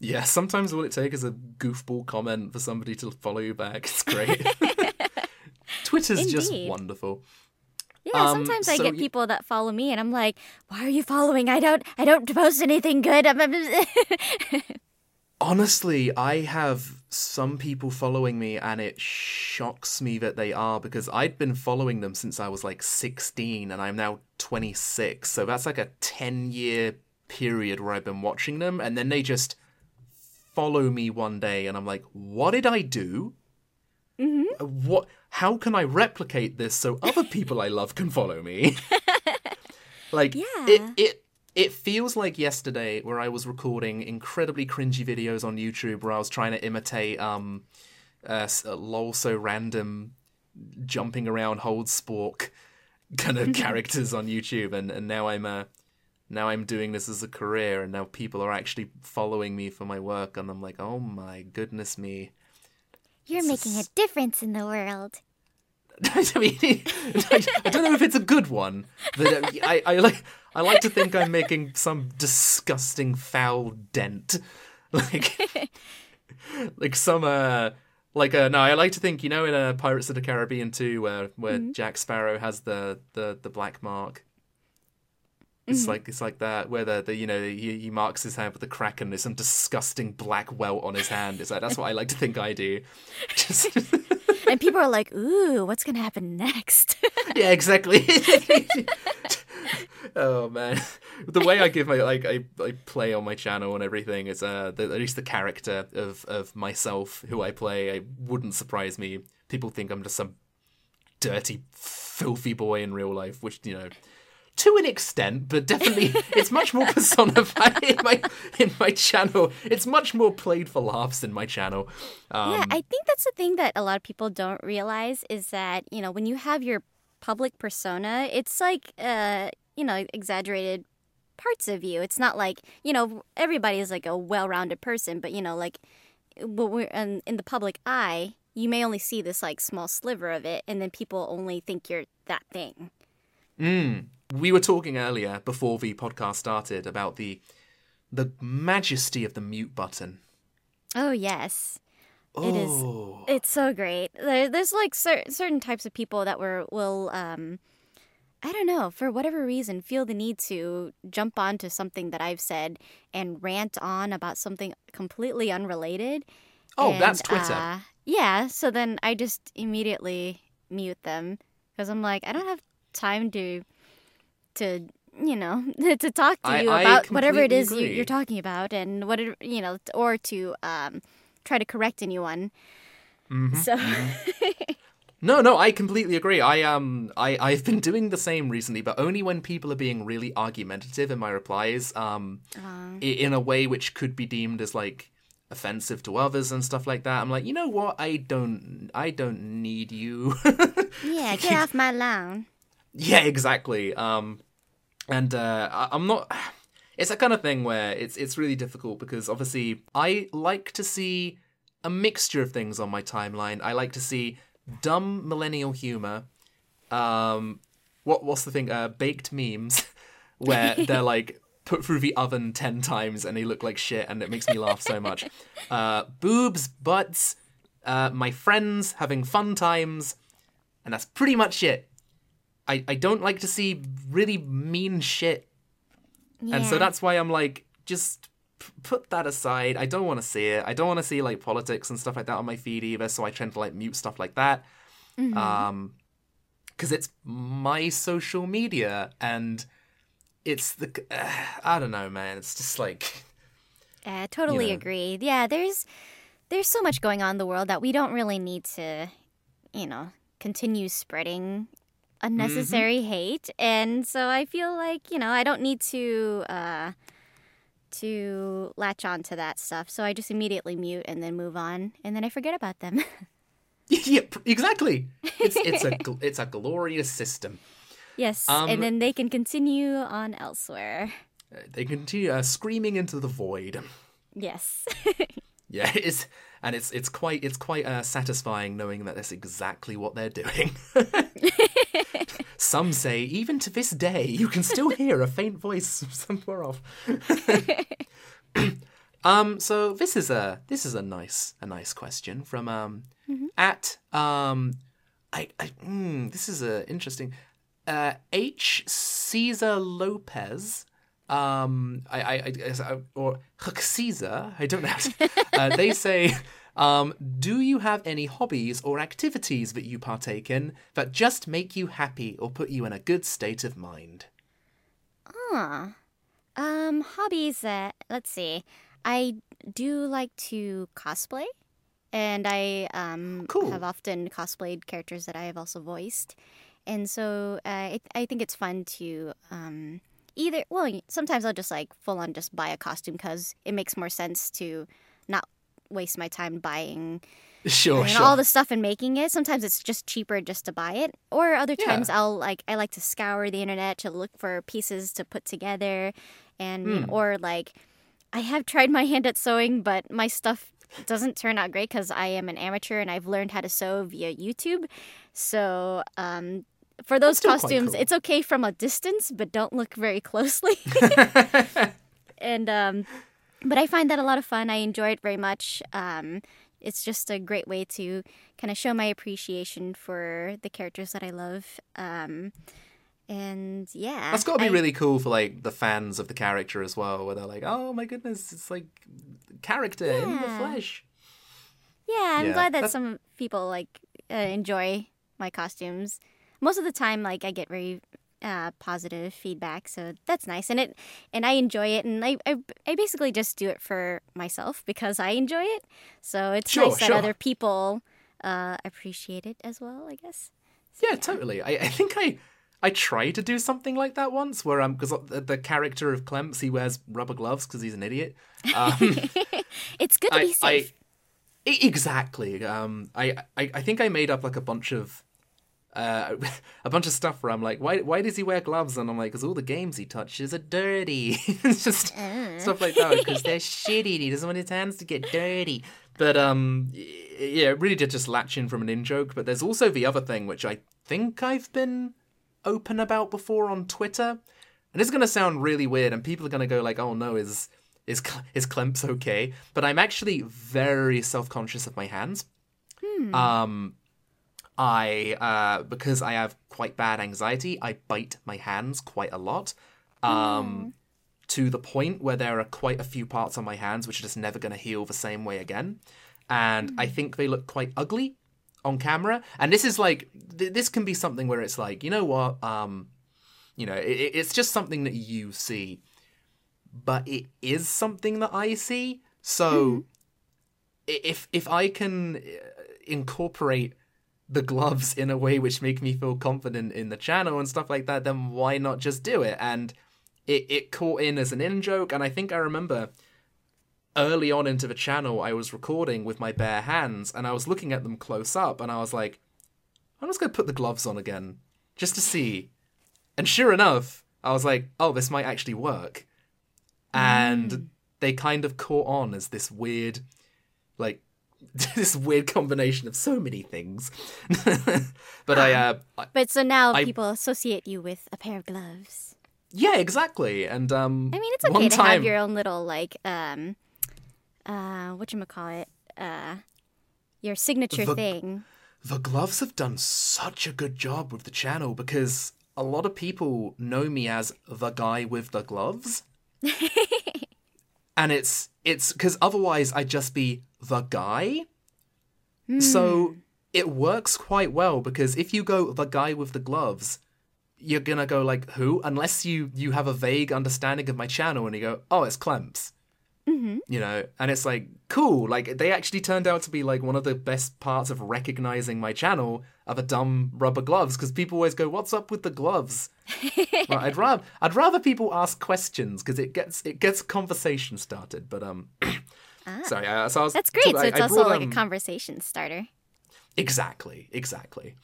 Yeah, sometimes all it takes is a goofball comment for somebody to follow you back. It's great. Twitter's Indeed. just wonderful. Yeah, um, sometimes so I get y- people that follow me, and I'm like, "Why are you following? I don't I don't post anything good." Honestly, I have some people following me, and it shocks me that they are, because I'd been following them since I was like sixteen, and I'm now twenty-six. So that's like a ten-year period where I've been watching them, and then they just follow me one day, and I'm like, what did I do? Mm-hmm. What? How can I replicate this so other people I love can follow me? Like, yeah. it... it It feels like yesterday where I was recording incredibly cringy videos on YouTube where I was trying to imitate um, uh, lol so random jumping around hold spork kind of characters on YouTube, and, and now I'm uh, now I'm doing this as a career, and now people are actually following me for my work, and I'm like, oh my goodness me! You're it's making a... a difference in the world. I mean, I don't know if it's a good one, but I, I like. I like to think I'm making some disgusting foul dent, like, like some, uh, like a no. I like to think, you know, in uh, Pirates of the Caribbean two, where where mm-hmm. Jack Sparrow has the, the, the black mark. It's mm-hmm. like it's like that where the, the you know he, he marks his hand with a kraken. There's some disgusting black welt on his hand. It's like that's what I like to think I do. Just and people are like, ooh, what's gonna happen next? Yeah, exactly. Oh man, the way I give my like I, I play on my channel and everything is uh the, at least the character of, of myself who I play. It wouldn't surprise me. People think I'm just some dirty, filthy boy in real life, which you know, to an extent, but definitely it's much more personified in my in my channel. It's much more played for laughs in my channel. Um, yeah, I think that's the thing that a lot of people don't realize is that you know when you have your public persona, it's like uh. you know, exaggerated parts of you. It's not like, you know, everybody is like a well-rounded person, but, you know, like we're in, in the public eye, you may only see this like small sliver of it, and then people only think you're that thing. Mm. We were talking earlier before the podcast started about the the majesty of the mute button. Oh, yes. Oh. It is. It's so great. There, there's like cer- certain types of people that were will... Um, I don't know, for whatever reason, feel the need to jump onto something that I've said and rant on about something completely unrelated. Oh, and, that's Twitter. Uh, yeah, so then I just immediately mute them because I'm like, I don't have time to, to you know, to talk to you I, about I whatever it is you, you're talking about and what, it, you know, or to um, try to correct anyone. Mm-hmm. So... Mm-hmm. No, no, I completely agree. I um, I I've been doing the same recently, but only when people are being really argumentative in my replies, um, uh-huh. in a way which could be deemed as like offensive to others and stuff like that. I'm like, you know what? I don't, I don't need you. Yeah, get off my lawn. Yeah, exactly. Um, and uh, I, I'm not. It's that kind of thing where it's it's really difficult because obviously I like to see a mixture of things on my timeline. I like to see. Dumb millennial humor, um, what what's the thing? Uh, baked memes, where they're like put through the oven ten times and they look like shit, and it makes me laugh so much. Uh, boobs, butts, uh, my friends having fun times, and that's pretty much it. I I don't like to see really mean shit, yeah. And so that's why I'm like, just p- put that aside. I don't want to see it. I don't want to see like politics and stuff like that on my feed either. So I tend to like mute stuff like that. Mm-hmm. Um, because it's my social media and it's the, uh, I don't know, man. It's just like. Yeah, totally you know. Agree. Yeah, there's there's so much going on in the world that we don't really need to, you know, continue spreading unnecessary mm-hmm. hate. And so I feel like, you know, I don't need to uh, to latch on to that stuff. So I just immediately mute and then move on. And then I forget about them. Yeah, exactly. It's it's a it's a glorious system. Yes, um, and then they can continue on elsewhere. They continue uh, screaming into the void. Yes. Yeah, it's and it's it's quite it's quite uh, satisfying knowing that that's exactly what they're doing. Some say even to this day you can still hear a faint voice somewhere off. Um, so this is a this is a nice a nice question from um mm-hmm. at um I I mm, this is a interesting uh H Caesar Lopez. Um, I, I, I, I or Caesar, I don't know. Uh, they say, um, do you have any hobbies or activities that you partake in that just make you happy or put you in a good state of mind? Ah, oh, um, hobbies. Uh, let's see. I do like to cosplay, and I um cool. have often cosplayed characters that I have also voiced, and so uh, it, I think it's fun to um. Either, well, sometimes I'll just like full on just buy a costume because it makes more sense to not waste my time buying sure, and sure. all the stuff and making it. Sometimes it's just cheaper just to buy it. Or other times yeah. I'll like, I like to scour the internet to look for pieces to put together. And, mm. you know, or like, I have tried my hand at sewing, but my stuff doesn't turn out great because I am an amateur and I've learned how to sew via YouTube. So, um, for those costumes, cool. it's okay from a distance, but don't look very closely. and um, But I find that a lot of fun. I enjoy it very much. Um, it's just a great way to kind of show my appreciation for the characters that I love. Um, and yeah. That's got to be I, really cool for like the fans of the character as well, where they're like, oh my goodness, it's like character yeah. in the flesh. Yeah, I'm yeah. glad that That's... some people like uh, enjoy my costumes. Most of the time, like, I get very uh, positive feedback, so that's nice. And it, and I enjoy it, and I, I, I basically just do it for myself because I enjoy it. So it's sure, nice that sure. other people uh, appreciate it as well, I guess. So, yeah, yeah, totally. I, I think I I tried to do something like that once, where um, because the, the character of Clemps, he wears rubber gloves because he's an idiot. Um, it's good to I, be safe. I, exactly. Um, I, I, I think I made up like a bunch of. Uh, a bunch of stuff where I'm like, why why does he wear gloves? And I'm like, because all the games he touches are dirty. It's just uh. stuff like that because they're shitty and he doesn't want his hands to get dirty. But um, yeah, it really did just latch in from an in-joke. But there's also the other thing, which I think I've been open about before on Twitter. And it's going to sound really weird and people are going to go like, oh no, is, is, is Clemps okay? But I'm actually very self-conscious of my hands. Hmm. Um... I, uh, because I have quite bad anxiety, I bite my hands quite a lot, um, mm. to the point where there are quite a few parts on my hands which are just never going to heal the same way again. And mm. I think they look quite ugly on camera. And this is like, th- this can be something where it's like, you know what, um, you know, it- it's just something that you see, but it is something that I see. So mm. if, if I can incorporate the gloves in a way which make me feel confident in the channel and stuff like that, then why not just do it? And it, it caught in as an in-joke, and I think I remember early on into the channel I was recording with my bare hands, and I was looking at them close up, and I was like, I'm just going to put the gloves on again, just to see. And sure enough, I was like, oh, this might actually work. Mm. And they kind of caught on as this weird, like, this weird combination of so many things. But um, I, uh, I... But so now I, people associate you with a pair of gloves. Yeah, exactly. And um, I mean, it's okay to time... have your own little, like, um, uh, whatchamacallit, uh, your signature the, thing. The gloves have done such a good job with the channel because a lot of people know me as the guy with the gloves. And it's it's because otherwise I'd just be the guy. Mm. So it works quite well, because if you go the guy with the gloves, you're going to go like, who? Unless you, you have a vague understanding of my channel and you go, oh, it's Clemps. Mm-hmm. You know, and it's like, cool. Like, they actually turned out to be like one of the best parts of recognizing my channel are the dumb rubber gloves, because people always go, what's up with the gloves? Right, I'd rather I'd rather people ask questions, because it gets it gets conversation started. But um, ah, sorry, uh, so I was, that's great. So, so I, it's I brought, also like um, a conversation starter. Exactly, exactly.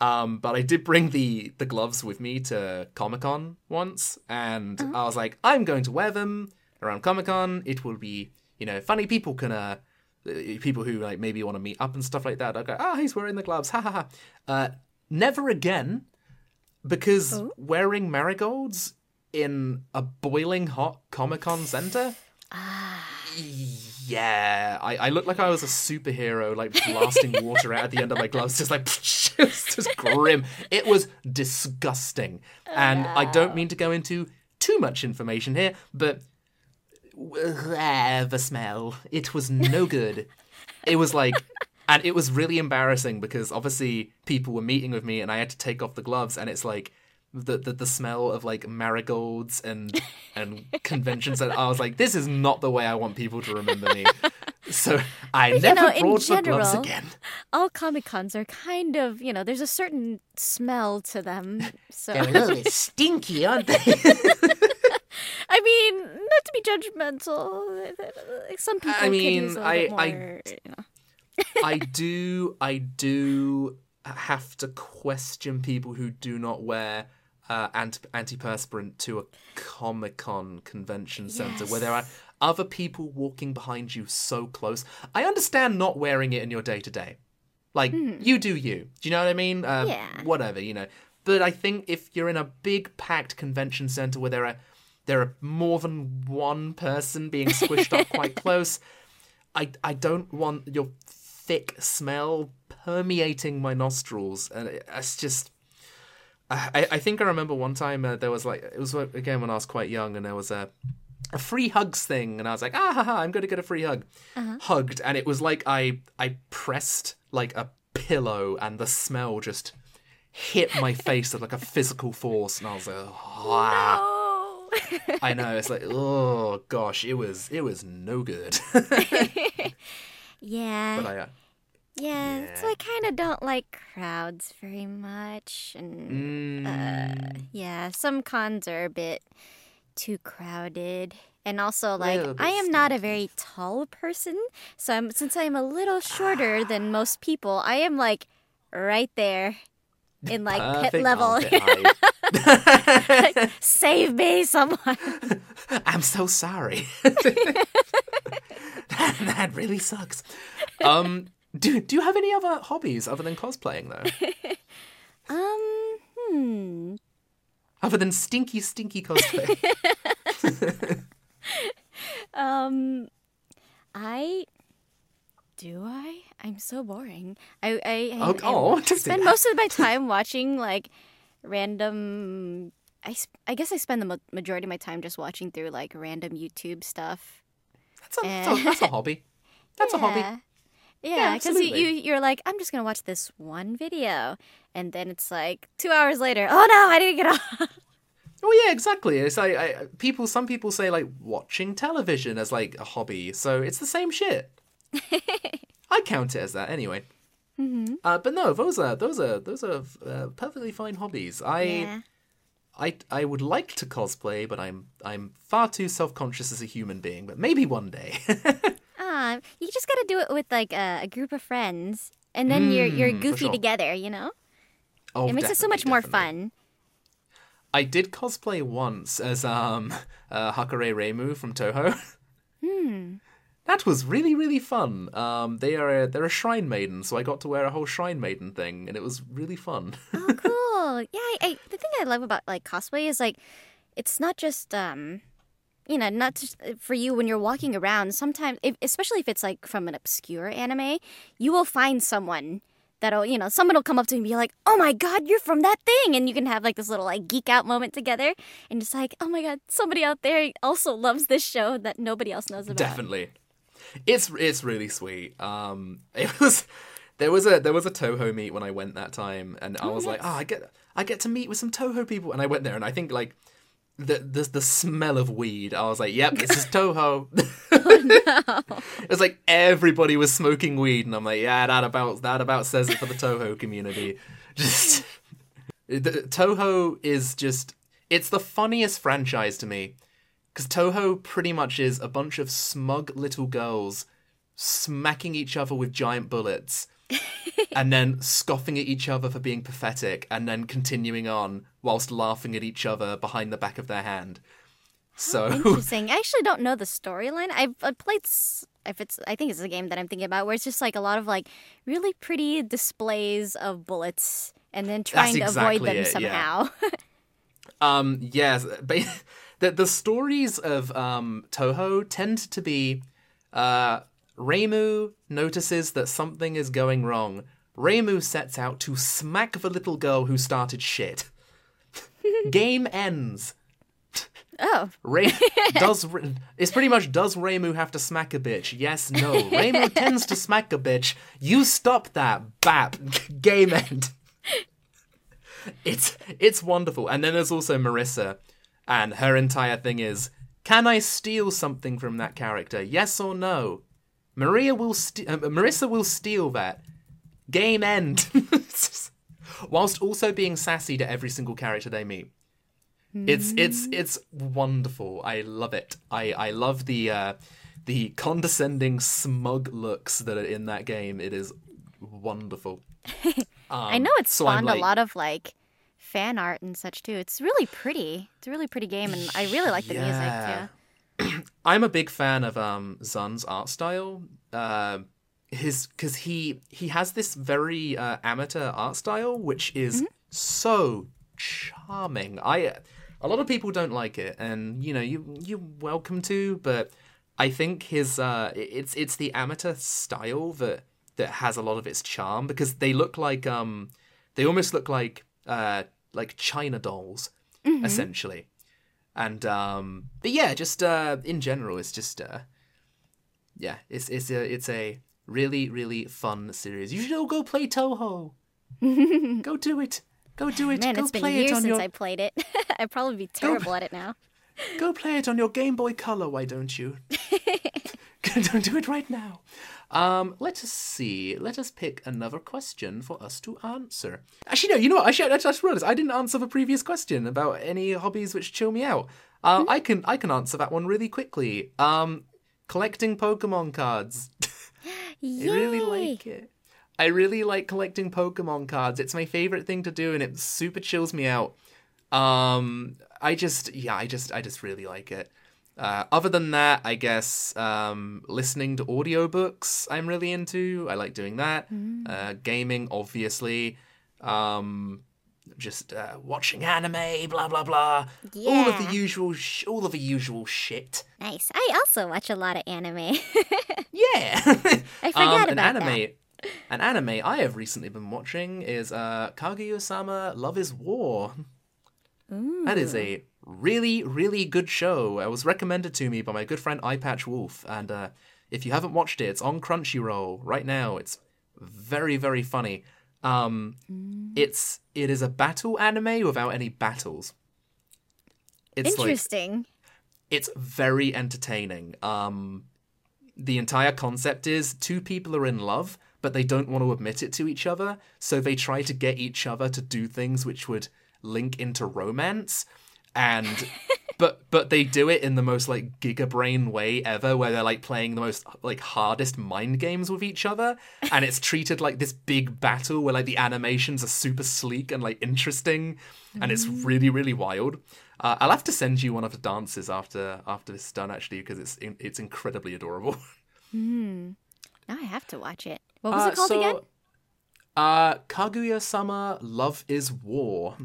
Um, but I did bring the the gloves with me to Comic-Con once, and uh-huh. I was like, I'm going to wear them around Comic-Con. It will be, you know, funny. People can, uh, people who like maybe want to meet up and stuff like that, I go, oh, he's wearing the gloves, ha ha ha. Uh, never again, because oh. wearing marigolds in a boiling hot Comic-Con center, ah. yeah, I, I looked like I was a superhero, like blasting water out at the end of my gloves, just like, it's just grim. It was disgusting. And oh. I don't mean to go into too much information here, but the smell, it was no good. It was like, and it was really embarrassing, because obviously people were meeting with me and I had to take off the gloves, and it's like the the, the smell of like marigolds and and conventions, and I was like, this is not the way I want people to remember me. So I but, never know, brought the general, gloves again. All Comic-Cons are kind of, you know, there's a certain smell to them. So they're a little bit stinky, aren't they? I mean, not to be judgmental. Some people I mean, can use a little I, bit more, I, you know. I do, I do have to question people who do not wear uh, anti- antiperspirant to a Comic-Con convention center, yes. where there are other people walking behind you so close. I understand not wearing it in your day-to-day. Like, mm. you do you. Do you know what I mean? Uh, yeah. Whatever, you know. But I think if you're in a big, packed convention center where there are There are more than one person being squished up quite close. I I don't want your thick smell permeating my nostrils, and it, it's just. I I think I remember one time uh, there was like it was again when I was quite young, and there was a a free hugs thing, and I was like, ah ha ha, I'm going to get a free hug, uh-huh. hugged, and it was like I I pressed like a pillow, and the smell just hit my face with like a physical force, and I was like, wow. No. I know, it's like, oh gosh, it was it was no good. yeah. But I, uh, yeah. Yeah, so I kind of don't like crowds very much, and mm. uh, yeah, some cons are a bit too crowded, and also like I am stinky. Not a very tall person, so I'm, since I'm a little shorter ah. than most people, I am like right there in like Perfect pit level. Save me, someone. I'm so sorry. that, that really sucks. Um, do do you have any other hobbies other than cosplaying, though? Um, hmm. Other than stinky, stinky cosplay. um, I. Do I? I'm so boring. I I, I, oh, I, I spend most of my time watching like. Random, I, I guess I spend the majority of my time just watching through like random YouTube stuff. That's a, and... that's a, that's a hobby. That's yeah. a hobby. Yeah, because yeah, you, you, you're like, I'm just going to watch this one video. And then it's like two hours later, oh no, I didn't get off. Oh yeah, exactly. It's like I, people, some people say like watching television as like a hobby. So it's the same shit. I count it as that anyway. Mm-hmm. Uh, but no, those are those are those are uh, perfectly fine hobbies. I, yeah. I, I would like to cosplay, but I'm I'm far too self-conscious as a human being. But maybe one day. Ah, uh, you just gotta do it with like a, a group of friends, and then mm, you're you're goofy sure. together. You know, oh, it makes it so much more definitely. fun. I did cosplay once as um uh, Hakare Reimu from Touhou. Hmm. That was really, really fun. Um, they are a, they're a shrine maiden, so I got to wear a whole shrine maiden thing, and it was really fun. Oh, cool! Yeah, I, I, the thing I love about like cosplay is like, it's not just um, you know, not just for you when you're walking around. Sometimes, if, especially if it's like from an obscure anime, you will find someone that'll, you know, someone will come up to you and be like, oh my god, you're from that thing, and you can have like this little like geek out moment together, and it's like, oh my god, somebody out there also loves this show that nobody else knows about. Definitely, it's it's really sweet. Um, it was. There was a there was a Touhou meet when I went that time, and I was oh, nice. like, oh, I get I get to meet with some Touhou people, and I went there, and I think like the the, the smell of weed, I was like, yep, this is Touhou. Oh, no. It was like everybody was smoking weed, and I'm like, yeah, that about that about says it for the Touhou community. Just the, Touhou is just it's the funniest franchise to me, because Touhou pretty much is a bunch of smug little girls smacking each other with giant bullets. And then scoffing at each other for being pathetic, and then continuing on whilst laughing at each other behind the back of their hand. So oh, interesting. I actually don't know the storyline. I've, I've played. If it's, I think it's a game that I'm thinking about where it's just like a lot of like really pretty displays of bullets, and then trying That's to exactly avoid them it, somehow. Yeah. um. Yes. But the the stories of um Touhou tend to be, uh. Reimu notices that something is going wrong. Reimu sets out to smack the little girl who started shit. Game ends. Oh. Re- does Re- it's pretty much, does Reimu have to smack a bitch? Yes, no. Reimu tends to smack a bitch. You stop that. Bap. Game end. It's, it's wonderful. And then there's also Marissa. And her entire thing is, can I steal something from that character? Yes or no? Maria will st- uh, Marissa will steal that. Game end. Whilst also being sassy to every single character they meet. Mm. It's it's it's wonderful. I love it. I, I love the uh, the condescending, smug looks that are in that game. It is wonderful. Um, I know it's so spawned like, a lot of like fan art and such too. It's really pretty. It's a really pretty game, and I really like the yeah. music too. Yeah. I'm a big fan of um, Zun's art style, uh, his because he he has this very uh, amateur art style, which is mm-hmm. so charming. I a lot of people don't like it, and you know you you're welcome to, but I think his uh, it's it's the amateur style that that has a lot of its charm, because they look like um they almost look like uh like China dolls mm-hmm. essentially. And, um, but yeah, just, uh, in general, it's just, uh, yeah, it's, it's a, it's a really, really fun series. You should all go play Touhou. Go do it. Go do it. Man, go it's play been years it on since your... I played it. I'd probably be terrible go... at it now. Go play it on your Game Boy Color, why don't you? Don't do it right now. Um, let us see. Let us pick another question for us to answer. Actually, no, you know what? Actually, I just realized I didn't answer the previous question about any hobbies which chill me out. Uh, mm-hmm. I can I can answer that one really quickly. Um, collecting Pokemon cards. Yay. I really like it. I really like collecting Pokemon cards. It's my favorite thing to do, and it super chills me out. Um, I just, yeah, I just, I just really like it. Uh, other than that, I guess um, listening to audiobooks I'm really into. I like doing that. Mm. Uh, gaming, obviously. Um, just uh, watching anime, blah blah blah. Yeah. All of the usual, sh- all of the usual shit. Nice. I also watch a lot of anime. Yeah. I forgot um, about an anime, that. An anime I have recently been watching is uh, Kaguya-sama Love is War. Ooh. That is a really, really good show. It was recommended to me by my good friend Eyepatch Wolf, and uh, if you haven't watched it, it's on Crunchyroll right now. It's very, very funny. Um, mm. It's it is a battle anime without any battles. It's interesting. Like, it's very entertaining. Um, the entire concept is two people are in love, but they don't want to admit it to each other, so they try to get each other to do things which would link into romance. And but but they do it in the most like gigabrain way ever, where they're like playing the most like hardest mind games with each other, and it's treated like this big battle where like the animations are super sleek and like interesting, and it's really, really wild. Uh, I'll have to send you one of the dances after after this is done, actually, because it's it's incredibly adorable. Mm. Now I have to watch it. What was uh, it called so, again? Uh, Kaguya-sama Love is War.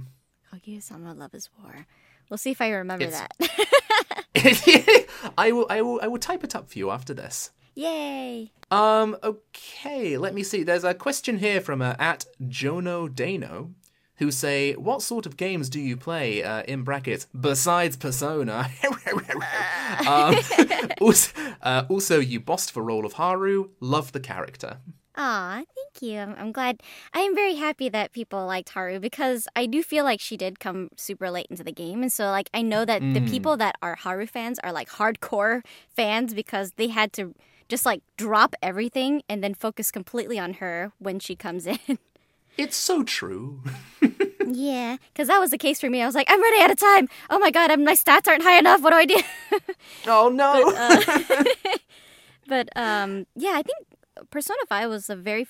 Kaguya-sama Love is War. We'll see if I remember it's... that. I will I will I will type it up for you after this. Yay! Um, okay, let me see. There's a question here from uh, at Jono Dano, who say, what sort of games do you play, uh, in brackets, besides Persona? um, also, uh, also, you bossed for role of Haru. Love the character. Aw, thank you. I'm, I'm glad. I am very happy that people liked Haru, because I do feel like she did come super late into the game. And so, like, I know that mm. the people that are Haru fans are, like, hardcore fans, because they had to just, like, drop everything and then focus completely on her when she comes in. It's so true. Yeah, because that was the case for me. I was like, I'm running out of time. Oh, my God, I'm, my stats aren't high enough. What do I do? Oh, no. But, uh, but um, yeah, I think Persona five was the very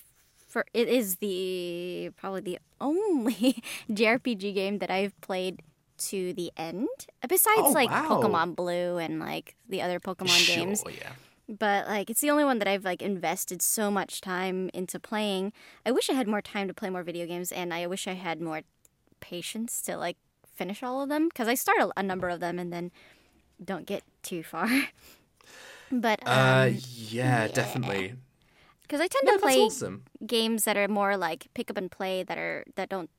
first, it is the probably the only J R P G game that I've played to the end, besides oh, like wow. Pokemon Blue and like the other Pokemon sure, games. Yeah. But like it's the only one that I've like invested so much time into playing. I wish I had more time to play more video games, and I wish I had more patience to like finish all of them, because I start a, a number of them and then don't get too far. But um, uh yeah, yeah. definitely. Because I tend no, to play awesome. games that are more like pick up and play, that are that don't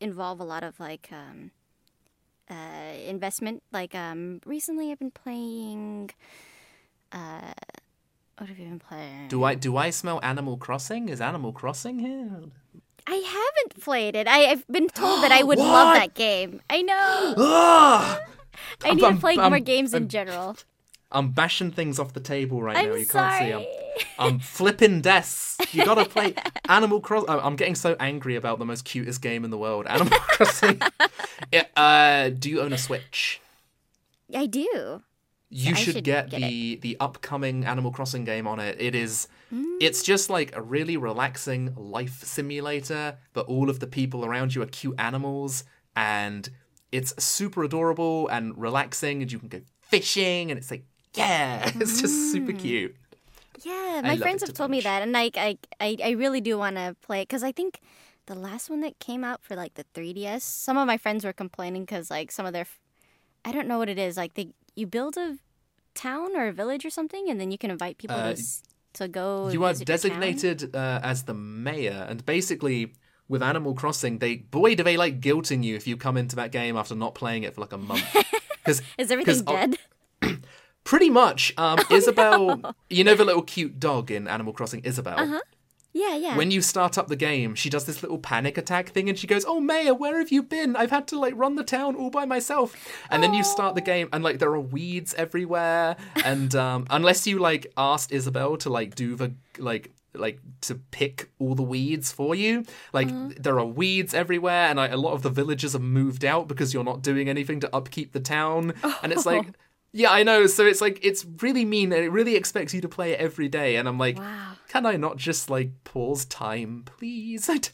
involve a lot of like um, uh, investment. Like um, recently, I've been playing. Uh, what have you been playing? Do I do I smell Animal Crossing? Is Animal Crossing here? I haven't played it. I, I've been told that I would love that game. I know. I need I'm, to play I'm, more I'm, games I'm, in general. I'm bashing things off the table right I'm now. You sorry. can't see them. I'm flipping desks. You gotta play Animal Crossing. I'm getting so angry about the most cutest game in the world, Animal Crossing. It, uh, do you own a Switch? I do. You so should, should get, get the, the upcoming Animal Crossing game on it. It is, mm. It's just like a really relaxing life simulator, but all of the people around you are cute animals, and it's super adorable and relaxing, and you can go fishing, and it's like, yeah, it's just mm. super cute. Yeah, my friends have told me that, and I, I, I, I really do want to play it, because I think the last one that came out for, like, the three D S, some of my friends were complaining because, like, some of their, I don't know what it is, like, they, you build a town or a village or something, and then you can invite people uh, to, to go You are designated uh, as the mayor, and basically, with Animal Crossing, they, boy, do they like guilting you if you come into that game after not playing it for, like, a month. Cause, Is everything dead? Pretty much. Um, oh, Isabel, no. You know the little cute dog in Animal Crossing, Isabel? Uh-huh. Yeah, yeah. When you start up the game, she does this little panic attack thing, and she goes, oh, Maya, where have you been? I've had to, like, run the town all by myself. And oh. then you start the game, and, like, there are weeds everywhere. And um, unless you, like, asked Isabel to, like, do the, like... like to pick all the weeds for you, like uh-huh. there are weeds everywhere, and like, a lot of the villagers have moved out because you're not doing anything to upkeep the town. oh. And it's like, yeah, I know, so it's like, it's really mean, and it really expects you to play it every day, and I'm like, wow. Can I not just like pause time, please? I, d-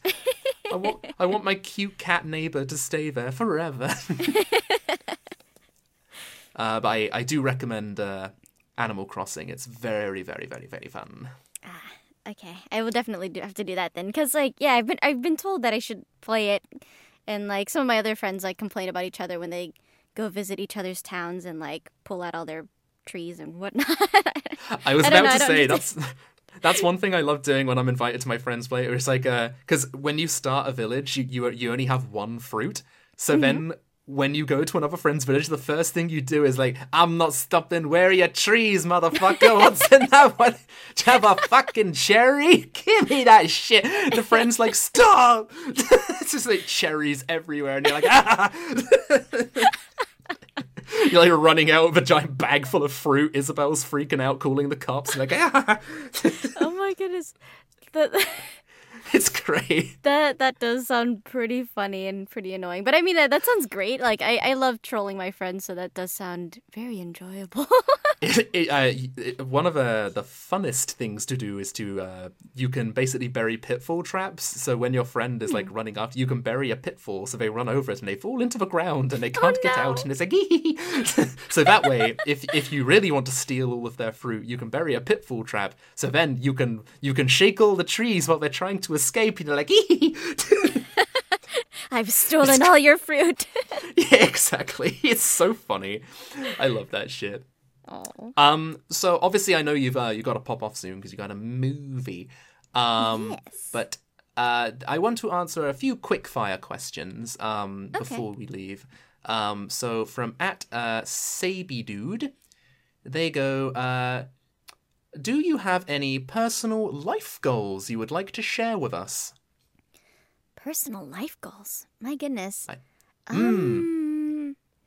I want I want my cute cat neighbor to stay there forever. uh, but I, I do recommend uh, Animal Crossing. It's very very very very fun. ah Okay, I will definitely do, have to do that then, because like, yeah, I've been I've been told that I should play it, and like some of my other friends like complain about each other when they go visit each other's towns and like pull out all their trees and whatnot. I was I about know, to say that's that's one thing I love doing when I'm invited to my friends' play. It's like because uh, when you start a village, you, you you only have one fruit, so mm-hmm. then. When you go to another friend's village, the first thing you do is like, I'm not stopping. Where are your trees, motherfucker? What's in that one? Do you have a fucking cherry? Give me that shit. The friend's like, stop. It's just like cherries everywhere. And you're like, ah. You're like running out with a giant bag full of fruit. Isabel's freaking out, calling the cops. Like, ah. Oh my goodness. The- It's great. That that does sound pretty funny and pretty annoying. But I mean, that, that sounds great. Like, I, I love trolling my friends, so that does sound very enjoyable. it, it, uh, it, one of uh, the funnest things to do is to, uh, you can basically bury pitfall traps. So when your friend is, like, mm. running after, you can bury a pitfall, so they run over it and they fall into the ground and they can't oh, no. get out. And it's like, ee So that way, if if you really want to steal all of their fruit, you can bury a pitfall trap. So then you can, you can shake all the trees while they're trying to escape, and you're like, ee I've stolen all your fruit. Yeah, exactly. It's so funny. I love that shit. Oh. Um. So obviously, I know you've uh, you got to pop off soon because you got a movie. Um, yes. But uh, I want to answer a few quick fire questions. Um, okay. Before we leave. Um. So from at uh Sabidude, they go. Uh, do you have any personal life goals you would like to share with us? Personal life goals. My goodness. I... Um. Mm.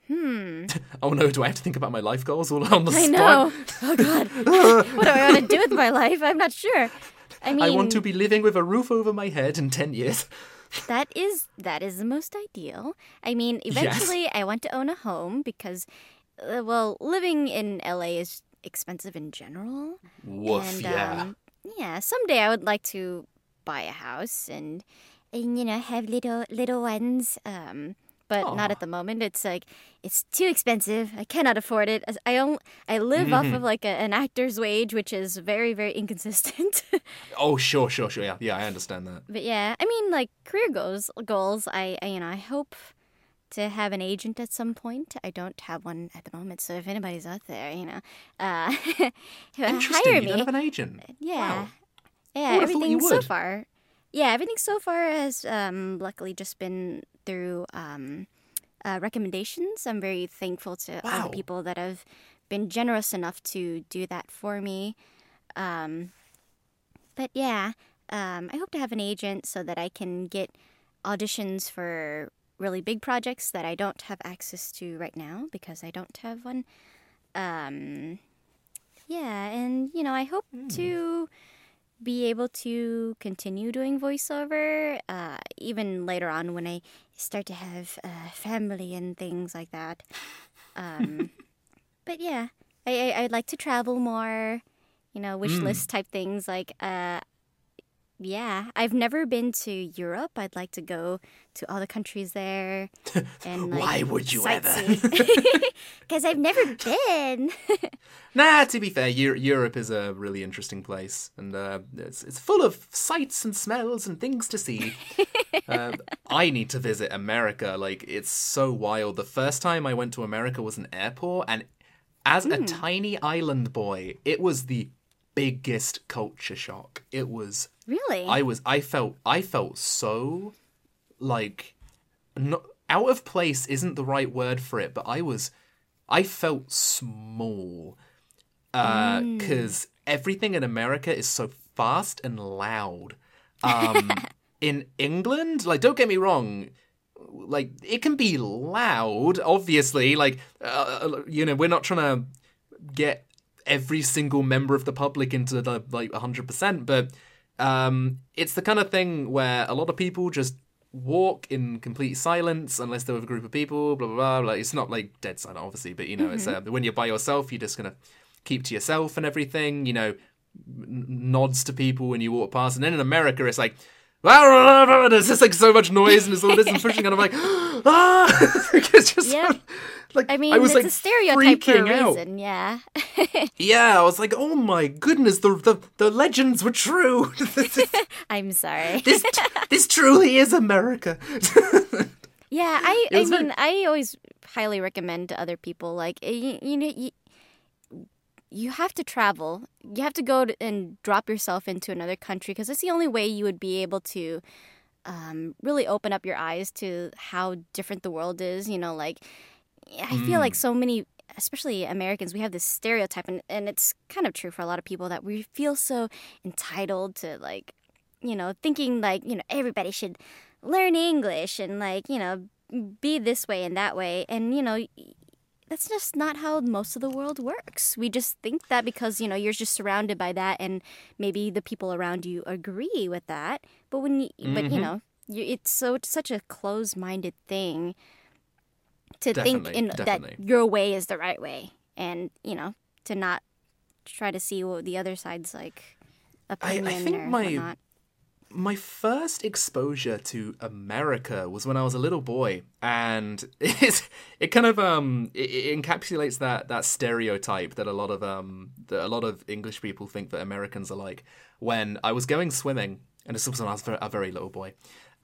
Hmm. Oh no, do I have to think about my life goals all on the spot? I know. Oh god. What do I want to do with my life? I'm not sure. I mean, I want to be living with a roof over my head in ten years. That is that is the most ideal. I mean, eventually yes. I want to own a home because uh, well, living in L A is expensive in general. Woof, and, yeah. Um, yeah, someday I would like to buy a house and and you know, have little little ones um But Aww. Not at the moment. It's like, it's too expensive. I cannot afford it. I only, I live mm-hmm. off of like a, an actor's wage, which is very, very inconsistent. Oh, sure, sure, sure. Yeah, yeah, I understand that. But yeah, I mean, like career goals, goals. I, I, you know, I hope to have an agent at some point. I don't have one at the moment. So if anybody's out there, you know, uh, hire me. You don't have an agent. Yeah. Wow. Yeah, everything so far. Yeah, everything so far has um, luckily just been through um, uh, recommendations. I'm very thankful to wow. all the people that have been generous enough to do that for me. Um, but yeah, um, I hope to have an agent so that I can get auditions for really big projects that I don't have access to right now because I don't have one. Um, yeah, and you know, I hope mm. to... be able to continue doing voiceover uh, even later on when I start to have uh, family and things like that. Um, but yeah, I, I, I'd like to travel more, you know, wish mm. list type things. Like, uh, yeah, I've never been to Europe. I'd like to go to all the countries there. And like, why would you ever? Because I've never been. Nah, to be fair, Euro- Europe is a really interesting place, and uh, it's it's full of sights and smells and things to see. uh, I need to visit America. Like, it's so wild. The first time I went to America was an airport, and as mm. a tiny island boy, it was the biggest culture shock. It was really. I was. I felt. I felt so like not out of place. Isn't the right word for it, but I was. I felt small because uh, mm. everything in America is so fast and loud. Um, in England, like, don't get me wrong, like, it can be loud, obviously. Like, uh, you know, we're not trying to get every single member of the public into, the like, one hundred percent, but um, it's the kind of thing where a lot of people just walk in complete silence unless they're with a group of people, blah, blah, blah. Like, it's not like dead silent, obviously, but, you know, mm-hmm. it's uh, when you're by yourself, you're just going to keep to yourself and everything, you know, n- nods to people when you walk past. And then in America, it's like, there's just like so much noise and it's all this and pushing. And I'm like, ah! It's just yeah. like, I mean, I was it's like a stereotype freaking for a reason, out. Yeah. Yeah, I was like, oh my goodness, the the, the legends were true. This is, I'm sorry. this this truly is America. Yeah, I, I mean, very... I always highly recommend to other people, like, you, you know, you, you have to travel. You have to go to, and drop yourself into another country because it's the only way you would be able to um, really open up your eyes to how different the world is. You know, like, I feel mm. like so many, especially Americans, we have this stereotype, and, and it's kind of true for a lot of people, that we feel so entitled to, like, you know, thinking like, you know, everybody should learn English and, like, you know, be this way and that way. And, you know, that's just not how most of the world works. We just think that because, you know, you're just surrounded by that and maybe the people around you agree with that. But when you, mm-hmm. but you know, you, it's so it's such a closed-minded thing to definitely, think in, definitely. that your way is the right way, and, you know, to not try to see what the other side's like opinion I, I think or my, whatnot. My first exposure to America was when I was a little boy, and it's, it kind of um it, it encapsulates that that stereotype that a lot of um that a lot of English people think that Americans are like. When I was going swimming, and this was when I was a very little boy,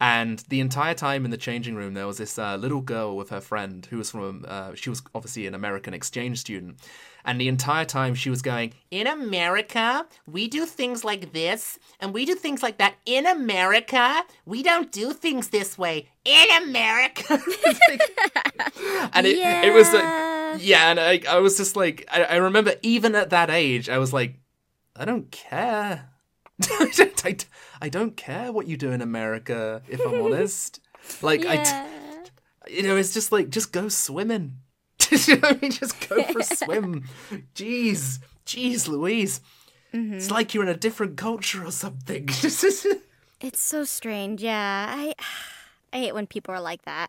And the entire time in the changing room, there was this uh, little girl with her friend who was from, uh, she was obviously an American exchange student. And the entire time she was going, in America, we do things like this, and we do things like that. In America, we don't do things this way. In America. And it, yeah. it was like, yeah, and I, I was just like, I, I remember even at that age, I was like, I don't care. I, I don't care what you do in America, if I'm honest. Like, yeah. I, you know, it's just like, just go swimming. You know what I mean? Just go for a swim. Jeez. Jeez, Louise. Mm-hmm. It's like you're in a different culture or something. It's so strange, yeah. I, I hate when people are like that.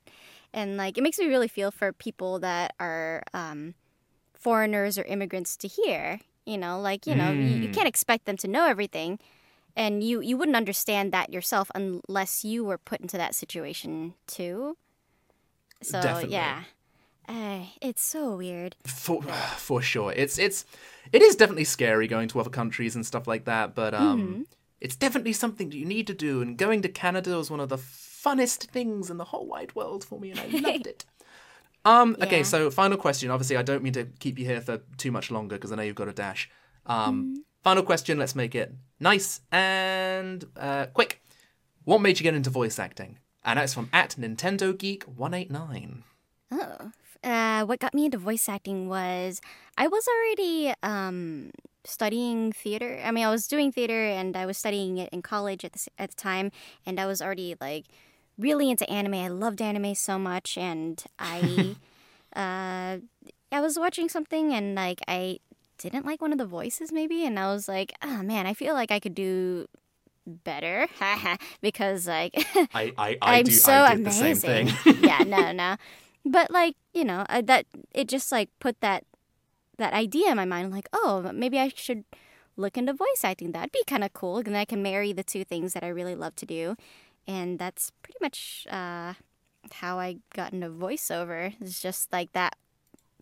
And, like, it makes me really feel for people that are um, foreigners or immigrants to here. You know, like, you know, mm. you, you can't expect them to know everything. And you, you wouldn't understand that yourself unless you were put into that situation too. So, Definitely. yeah. Uh, it's so weird. For for sure. It's it's it is definitely scary going to other countries and stuff like that, but um mm-hmm. it's definitely something that you need to do, and going to Canada was one of the funnest things in the whole wide world for me, and I loved it. Um yeah. okay, so final question. Obviously, I don't mean to keep you here for too much longer because I know you've got a dash. Um mm-hmm. Final question, let's make it nice and uh, quick. What made you get into voice acting? And that's from at Nintendo Geek one eight nine. Oh. Uh, what got me into voice acting was I was already um, studying theater. I mean, I was doing theater and I was studying it in college at the, at the time. And I was already, like, really into anime. I loved anime so much. And I uh, I was watching something and, like, I didn't like one of the voices maybe. And I was like, oh, man, I feel like I could do better. Because, like, I, I, I I'm do, so I did amazing. The same thing. yeah, no, no. But, like, you know, I, that it just, like, put that that idea in my mind. Like, oh, maybe I should look into voice acting. That'd be kind of cool. And then I can marry the two things that I really love to do. And that's pretty much uh, how I got into voiceover. It's just, like, that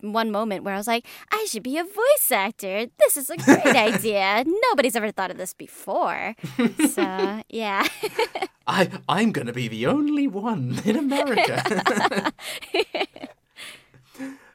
one moment where I was like, I should be a voice actor. This is a great idea. Nobody's ever thought of this before. So, yeah. I, I'm going to be the only one in America.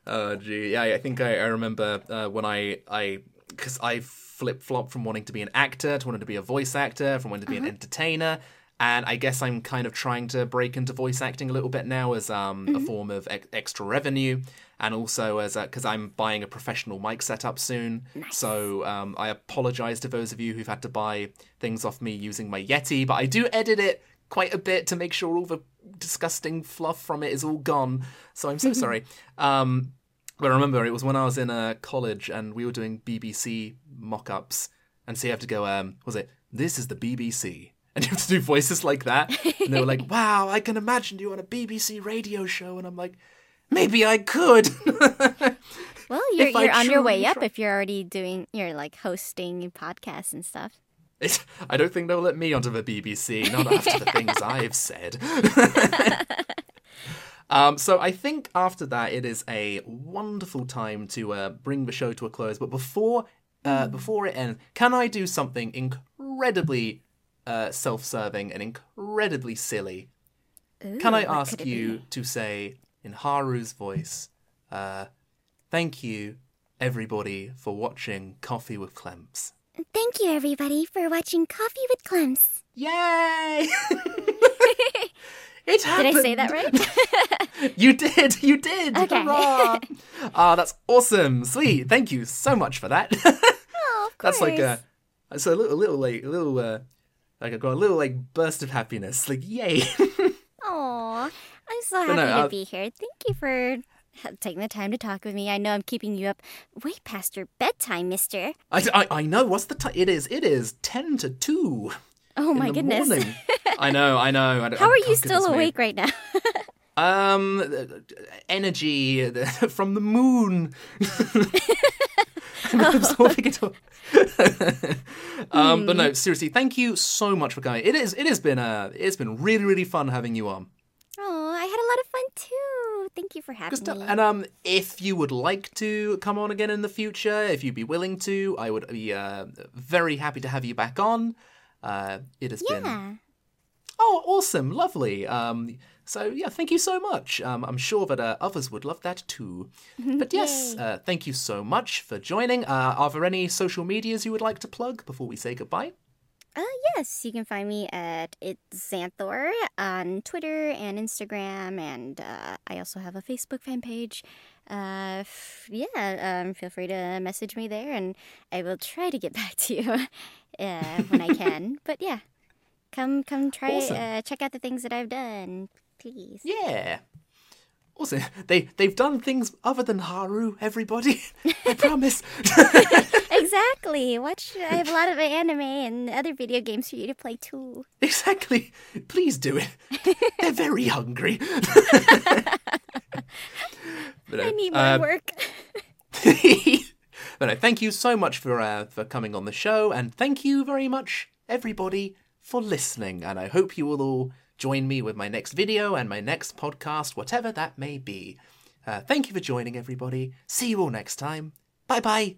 Oh, gee. Yeah, I think I, I remember uh, when I, I, because I flip-flopped from wanting to be an actor to wanting to be a voice actor, from wanting to be uh-huh. an entertainer. And I guess I'm kind of trying to break into voice acting a little bit now as um, mm-hmm. a form of e- extra revenue, and also as because I'm buying a professional mic setup soon. Nice. So um, I apologize to those of you who've had to buy things off me using my Yeti, but I do edit it quite a bit to make sure all the disgusting fluff from it is all gone. So I'm so sorry. Um, but I remember it was when I was in uh, college and we were doing B B C mock-ups, and so you have to go, um, was it, this is the B B C. And you have to do voices like that. And they were like, wow, I can imagine you on a B B C radio show. And I'm like, maybe I could. Well, you're, you're on your way try. up if you're already doing, you're like hosting podcasts and stuff. It's, I don't think they'll let me onto the B B C, not after the things I've said. Um, so I think after that, it is a wonderful time to uh, bring the show to a close. But before, uh, mm. before it ends, can I do something incredibly Uh, self-serving and incredibly silly? Ooh, can I ask you be? to say in Haru's voice, uh, thank you everybody for watching Coffee with Clemps. Thank you everybody for watching Coffee with Clemps. Yay! It happened. Did I say that right? You did. You did. Okay. Hurrah. Ah, that's awesome. Sweet. Thank you so much for that. Oh, of course. That's like a, it's a little, little, like, a little, uh, Like, I got a little, like, burst of happiness. Like, yay. Aw, I'm so happy no, to I'll... be here. Thank you for taking the time to talk with me. I know I'm keeping you up way past your bedtime, mister. I, I, I know. What's the time? It is, it is ten to two. Oh, my goodness. I know, I know. I How are you still awake me. right now? um, energy from the moon. I'm absorbing it all. um, mm. But no, seriously, thank you so much for coming. It is, it has been a, it's been really, really fun having you on. Oh, I had a lot of fun too. Thank you for having me. And um, if you would like to come on again in the future, if you'd be willing to, I would be uh, very happy to have you back on. Uh, it has yeah. been. Oh, awesome. Lovely. Um, so, yeah, thank you so much. Um, I'm sure that uh, others would love that too. But yes, uh, thank you so much for joining. Uh, are there any social medias you would like to plug before we say goodbye? Uh, yes, you can find me at It's Xanthor on Twitter and Instagram, and uh, I also have a Facebook fan page. Uh, f- yeah, um, feel free to message me there, and I will try to get back to you uh, when I can. But yeah, come come try awesome. uh, check out the things that I've done, please. Yeah. Also, they, they've done things other than Haru, everybody. I promise. Exactly. Watch. I have a lot of anime and other video games for you to play, too. Exactly. Please do it. They're very hungry. But, uh, I need more um, work. But uh, thank you so much for uh, for coming on the show, and thank you very much, everybody, for listening. And I hope you will all join me with my next video and my next podcast, whatever that may be. Uh, thank you for joining, everybody. See you all next time. Bye-bye.